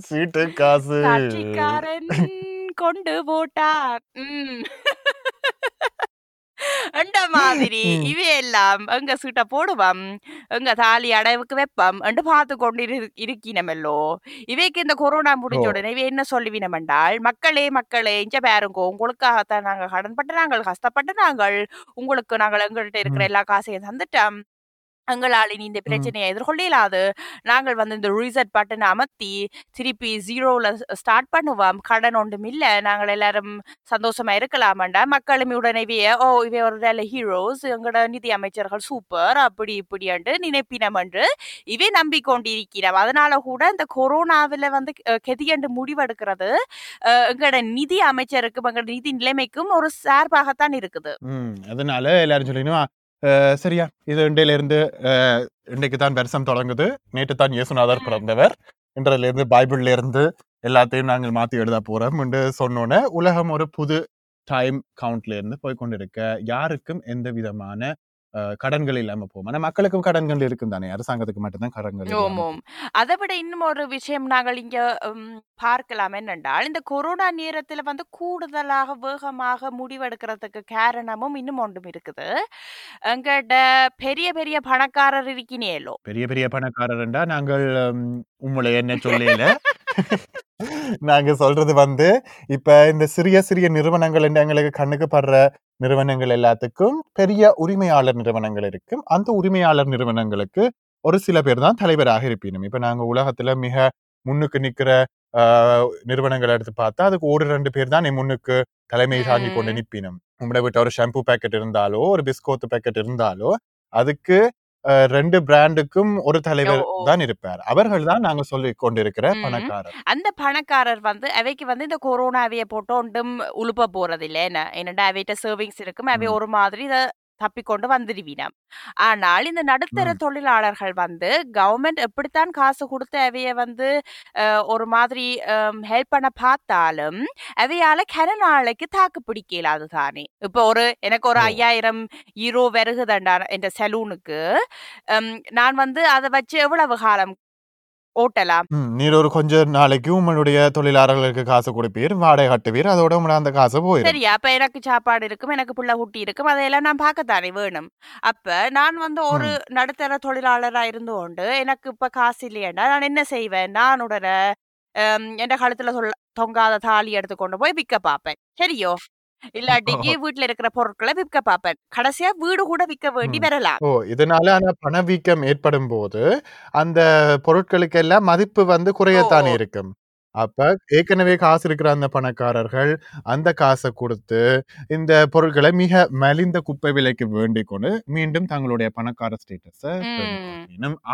சீட்டு காசு கட்சிக்காரன் கொண்டு போட்டார் என்ற மாதிரி இவையெல்லாம் எங்க சீட்டை போடுவோம், எங்க தாலி அடைவுக்கு வைப்போம் என்று பார்த்து கொண்டு இருக்கினமெல்லோ. இவைக்கு இந்த கொரோனா முடிஞ்ச உடனே இவை என்ன சொல்லுவினம் என்றால், மக்களே மக்களே இஞ்ச பாருங்கோ உங்களுக்காகத்தான் நாங்கள் கடன்பட்டு நாங்கள் கஷ்டப்பட்டு நாங்கள் உங்களுக்கு நாங்கள் எங்கள்கிட்ட இருக்கிற எல்லா காசையும் தந்துட்டோம், எங்களால் இனி இந்த பிரச்சனையை எதிர்கொள்ள இல்லாது நாங்கள் வந்து இந்த ரீசெட் பட்டனை அமர்த்தி திருப்பி ஜீரோல ஸ்டார்ட் பண்ணுவோம், கடன் ஒன்றும் இல்லை, நாங்கள் எல்லாரும் சந்தோஷமா இருக்கலாமண்டா. மக்களும் உடனேயே ஓ இவை ஒரு நல்ல ஹீரோஸ், எங்களோட நிதி அமைச்சர்கள் சூப்பர் அப்படி இப்படி என்று நினைப்பினம் என்று இவை நம்பிக்கொண்டிருக்கிறோம். அதனால கூட இந்த கொரோனாவில் வந்து கெதியண்டு முடிவெடுக்கிறது எங்களோட நிதி அமைச்சருக்கும் எங்களோட நிதி நிலைமைக்கும் ஒரு சார்பாகத்தான் இருக்குது. அதனால எல்லாரும் சொல்லினா சரியா இது இன்றையில இருந்து இன்றைக்கு தான் வருஷம் தொடங்குது, நேற்று தான் இயேசுநாதர் பிறந்தவர், இன்றையில இருந்து பைபிள்ல இருந்து எல்லாத்தையும் நாங்கள் மாத்தி எழுத போறோம் என்று சொன்னோன்னே உலகம் ஒரு புது டைம் கவுண்ட்ல இருந்து போய்கொண்டிருக்க யாருக்கும் எந்த விதமான கடன்கள் இல்லாம போகும். ஆனா மக்களுக்கும் கடன்கள் இருக்கும் தானே, அரசாங்கத்துக்கு மட்டும்தான் கடன்கள். அதை விட இன்னும் ஒரு விஷயம் நாங்கள் இங்க பார்க்கலாம் என்னென்றால், இந்த கொரோனா நேரத்துல வந்து கூடுதலாக வேகமாக முடிவெடுக்கிறதுக்கு காரணமும் இன்னும் ஒன்றும் இருக்குது. எங்கிட்ட பெரிய பெரிய பணக்காரர் இருக்கினேலோ, பெரிய பெரிய பணக்காரர்டா நாங்கள் உங்களை என்ன சொல்லல, நாங்க சொல்றது வந்து இப்ப இந்த சிறிய சிறிய நிறுவனங்கள் எங்களுக்கு கண்ணுக்கு படுற நிறுவனங்கள் எல்லாத்துக்கும் பெரிய உரிமையாளர் நிறுவனங்கள் இருக்கும். அந்த உரிமையாளர் நிறுவனங்களுக்கு ஒரு சில பேர் தான் தலைவராக இருப்பினும், இப்ப நாங்க உலகத்துல மிக முன்னுக்கு நிக்கிற ஆஹ் நிறுவனங்களை எடுத்து பார்த்தா அதுக்கு ஒரு ரெண்டு பேர் தான் முன்னுக்கு தலைமை தாங்கி கொண்டு நிற்பினும். உங்களோட வீட்டை ஒரு ஷாம்பு பேக்கெட் இருந்தாலோ ஒரு பிஸ்கோத்து பேக்கெட் இருந்தாலோ அதுக்கு ரெண்டு பிராண்டுக்கும் ஒரு தலைவர் தான் இருப்பார். அவர்கள் தான் நாங்க சொல்லி கொண்டிருக்கிற பணக்காரர். அந்த பணக்காரர் வந்து அவைக்கு வந்து இந்த கொரோனாவைய போட்டு ஒன்றும் உழுப்ப போறதில்லை. என்னடா அவைட்ட சேவிங்ஸ் இருக்கும், அவை ஒரு மாதிரி இதை தப்பிக்கொண்டு வந்துடுவீனம். ஆனால் இந்த நடுத்தர தொழிலாளர்கள் வந்து கவர்மெண்ட் எப்படித்தான் காசு கொடுத்து அவைய வந்து ஒரு மாதிரி ஹெல்ப் பண்ண பார்த்தாலும் அவையால கன நாளைக்கு தாக்கு பிடிக்கல. அதுதானே இப்போ ஒரு எனக்கு ஒரு ஐயாயிரம் ஈரோ வருகுதண்டா என்ற சலூனுக்கு, நான் வந்து அதை வச்சு எவ்வளவு காலம் ஓட்டலாம்? நீர் ஒரு கொஞ்ச நாளைக்கு உங்களுடைய தொழிலாளர்களுக்கு காசு கொடுப்பீர், வாடகை கட்டுவீர், அதோட அந்த காசு போயிடும். சரி, அப்ப எனக்கு சாப்பாடு இருக்கும், எனக்கு புள்ள குட்டி இருக்கும், அதையெல்லாம் நான் பார்க்கத்தானே வேணும். அப்ப நான் வந்து ஒரு நடுத்தர தொழிலாளரா இருந்து கொண்டு எனக்கு இப்ப காசு இல்லையேண்டா நான் என்ன செய்வேன்? நான் உடனே என்ற காலத்துல சொல்ல தொங்காத தாலி எடுத்துக்கொண்டு போய் விற்க பார்ப்பேன். சரியோ, இல்லாட்டிக்கு வீட்டுல இருக்கிற பொருட்களை விற்க பார்ப்பேன். கடைசியா வீடு கூட விற்க வேண்டி வரலாம். ஓ, இதனால ஆனா பணவீக்கம் ஏற்படும் போது அந்த பொருட்களுக்கு எல்லாம் மதிப்பு வந்து குறையத்தானே இருக்கும். அப்ப ஏற்கனவே காசு இருக்கிற அந்த பணக்காரர்கள் அந்த காசை கொடுத்து இந்த பொருட்களை மிக மலிந்த குப்பை விலைக்கு வேண்டிக் கொண்டு மீண்டும் தங்களுடைய பணக்கார ஸ்டேட்டஸ,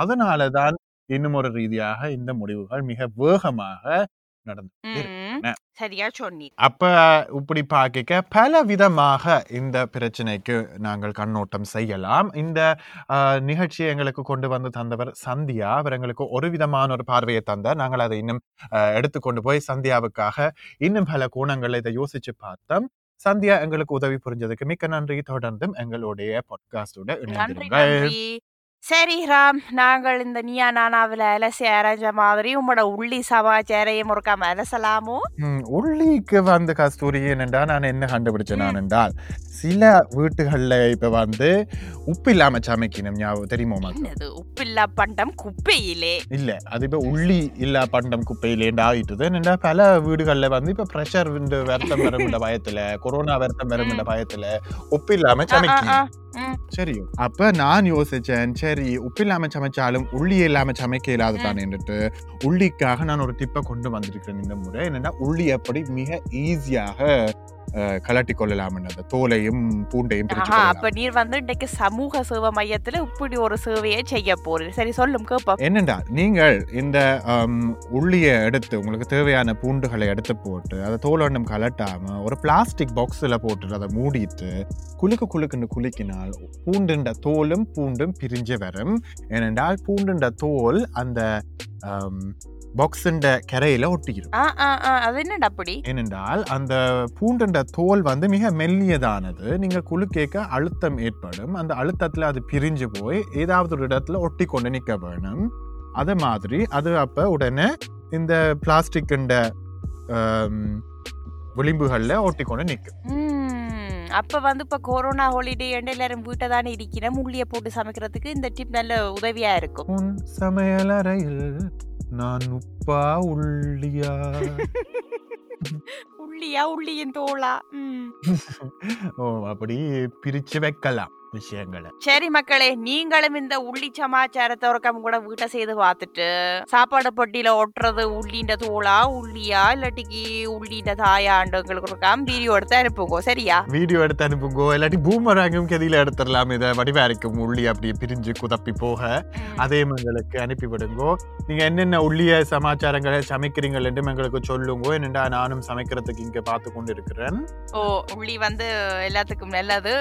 அதனாலதான் இன்னும் ஒரு ரீதியாக இந்த முடிவுகள் மிக வேகமாக நடந்து. சரியா சொன்னி. அப்ப இப்படி பாக்க பல விதமாக இந்த பிரச்சனைக்கு நாங்கள் கண்ணோட்டம் செய்யலாம். இந்த நிகழ்ச்சியை எங்களுக்கு கொண்டு வந்து தந்தவர் சந்தியா. அவர் எங்களுக்கு ஒரு விதமான ஒரு பார்வையை தந்தார். நாங்கள் அதை இன்னும் எடுத்துக்கொண்டு போய் சந்தியாவுக்காக இன்னும் பல கோணங்களை இதை யோசிச்சு பார்த்தோம். சந்தியா, எங்களுக்கு உதவி புரிஞ்சதுக்கு மிக்க நன்றி. தொடர்ந்தும் எங்களுடைய பாட்காஸ்டோட இணைந்திருங்கள். சரி ராம், நாங்கள் இந்த நீயா நானாவில் அலசி அரைஞ்ச மாதிரி உங்களோட உள்ளி சமாச்சாரையும் முறுக்காம அலசலாமோ? உள்ளிக்கு வந்து கஸ்தூரி என்னண்டா நான் என்ன கண்டுபிடிச்சேன் என்றால், சில வீட்டுகள்ல இப்ப வந்து உப்பு இல்லாம சமைக்கணும். ஞாபகம் தெரியுமா? உப்பு இல்லா பண்டம் குப்பையிலே இல்ல, அது இப்ப உள்ளி இல்லா பண்டம் குப்பையிலேண்டு ஆகிட்டுது. என்னண்டா பல வீடுகள்ல வந்து இப்ப பிரஷர் வருத்தம் வரும்ன்ற பயத்துல, கொரோனா வருத்தம் வரும்ன்ற பயத்துல உப்பு இல்லாம சமைக்கணும். சரி, அப்ப நான் யோசிச்சேன், சரி உப்பு இல்லாம சமைச்சாலும் உள்ளியே இல்லாம சமைக்க இல்லாது தானேன்னுட்டு உள்ளிக்காக நான் ஒரு டிப்பை கொண்டு வந்திருக்கிறேன் இந்த முறை. என்னன்னா உள்ளி எப்படி மிக ஈஸியாக கலட்டி கொள்ளலாம் என்னது, தோலையும் பூண்டையும் பிரிச்சு. அப்ப நீர் வந்து இன்றைக்கு சமூக சேவை மையத்துல இப்படி ஒரு சேவையை செய்ய போறீங்க. சரி, சொல்லும் கேப்பா. என்னண்டா நீங்கள் இந்த உள்ளியை எடுத்து உங்களுக்கு தேவையான பூண்டுகளை எடுத்து போட்டு அதை தோலொண்ணும் கலட்டாம ஒரு பிளாஸ்டிக் பாக்ஸ்ல போட்டு அதை மூடிட்டு குலுக்கு குலுக்குன்னு குலுக்கினால் பூண்டுண்ட தோலும் பூண்டும் பிரிஞ்சு வரும். ஏனென்றால் பூண்டுண்ட தோல் அந்த பாக்ஸுண்ட கரையில ஒட்டிக்கிடும். ஏனென்றால் அந்த பூண்டுண்ட தோல் வந்து மிக மெல்லியதானது. நீங்க குழு கேட்க அழுத்தம் ஏற்படும். அந்த அழுத்தத்துல அது பிரிஞ்சு போய் ஏதாவது ஒரு இடத்துல ஒட்டி கொண்டு நிக்க வேணும். அதே மாதிரி அது அப்ப உடனே இந்த பிளாஸ்டிக் விளிம்புகள்ல ஒட்டி கொண்டு நிக்கும். அப்ப வந்து இப்ப கொரோனா ஹாலிடே எல்லாரும் வீட்டை தானே இருக்கிறோம், உள்ளிய போட்டு சமைக்கிறதுக்கு இந்த டிப் நல்ல உதவியா இருக்கும். சமையலறையில் நான் உப்பா உள்ளியா உள்ளியா உள்ளியின் தோளா ஓ அப்படி பிரிச்சு வைக்கலாம் விஷயங்களை. சரி மக்களே, நீங்களும் இந்த உள்ளி சமாச்சாரத்தை ஒருக்கம் கூட வீட்டை செய்து பார்த்துட்டு சாப்பாடு பொட்டியில ஒட்டுறது உள்ளின்ற தோலா உள்ளியா இல்லாட்டிக்கு உள்ளின்ற தாயாண்டவங்களுக்கு ஒருக்காம் வீடியோ எடுத்து அனுப்புங்கோ. சரியா, வீடியோ எடுத்து அனுப்புங்கோ. இல்லாட்டி பூமராங்கும் கதியில எடுத்துடலாம். இதை வடிவா இருக்கும் உள்ளி அப்படியே பிரிஞ்சு குதப்பி போக அதையும் எங்களுக்கு அனுப்பி விடுங்கோ. நீங்க என்னென்ன உள்ளிய சமாச்சாரங்களை சமைக்கிறீங்கள் என்று எங்களுக்கு சொல்லுங்கோ. என்னண்டா நானும் சமைக்கிறதுக்கு இங்க பார்த்து கொண்டு இருக்கிறேன். ஓ, உள்ளி வந்து எல்லாத்துக்கும் நல்லது.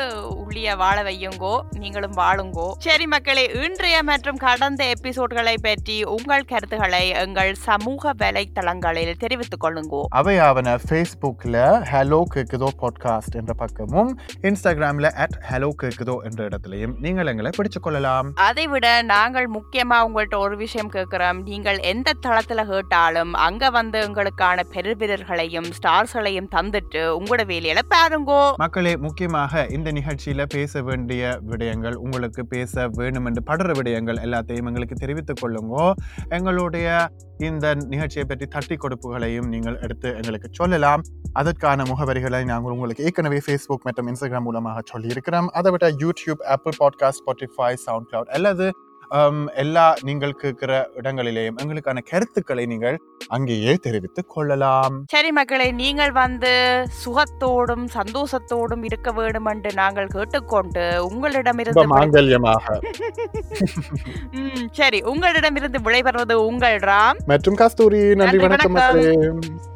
உள்ளிய வாழ வை செய்யுங்கோ, நீங்களும் வாழுங்கோ. சரி மக்களே, இன்றைய மற்றும் கடந்த எபிசோட்களை பற்றி உங்கள் கருத்துக்களை எங்கள் சமூக வலைத்தளங்களில் தெரிவித்துக் கொள்ளுங்கோ. அவையாவன ஃபேஸ்புக்ல ஹலோ கேக்குதோ பாட்காஸ்ட் என்ற பக்கமும் இன்ஸ்டாகிராம்ல அட் ஹலோ கேக்குதோ என்ற இடத்திலையும் நீங்கள் எங்களை பிடிச்சுக் கொள்ளலாம். அதை விட நாங்கள் முக்கியமா உங்கள்கிட்ட ஒரு விஷயம் கேட்கிறோம். நீங்கள் எந்த தளத்துல கேட்டாலும் அங்க வந்து உங்களுக்கான பெருவீரர்களையும் ஸ்டார்ஸ்களையும் தந்துட்டு உங்களோட வேலையில பாருங்கோ. மக்களே, முக்கியமாக இந்த நிகழ்ச்சியில பேச வேண்டிய விடயங்கள், உங்களுக்கு பேச வேணும் என்று படுற விடயங்கள் எல்லாத்தையும் எங்களுக்கு தெரிவித்துக் கொள்ளுங்கோ. எங்களுடைய இந்த நிகழ்ச்சியை பற்றி தட்டி கொடுப்புகளையும் நீங்கள் எடுத்து எங்களுக்கு சொல்லலாம். அதற்கான முகவரிகளை நாங்கள் உங்களுக்கு ஏற்கனவே ஃபேஸ்புக் மற்றும் இன்ஸ்டாகிராம் மூலமாக சொல்லியிருக்கிறோம். அதை விட YouTube, Apple podcast, Spotify, SoundCloud அல்லது எல்லா நீங்கள் கேட்கிற இடங்களிலேயும் எங்களுக்கான கருத்துக்களை நீங்கள் அங்கேயே தெரிவித்துக் கொள்ளலாம். சரி மக்களை, நீங்கள் வந்து சுகத்தோடும் சந்தோஷத்தோடும் இருக்க வேண்டும் என்று நாங்கள் கேட்டுக்கொண்டு உங்களிடமிருந்து மாங்கல்யமாக சரி உங்களிடமிருந்து விடைபெறுவது உங்கள் ராம் மற்றும் கஸ்தூரி. நன்றி, வணக்கம்.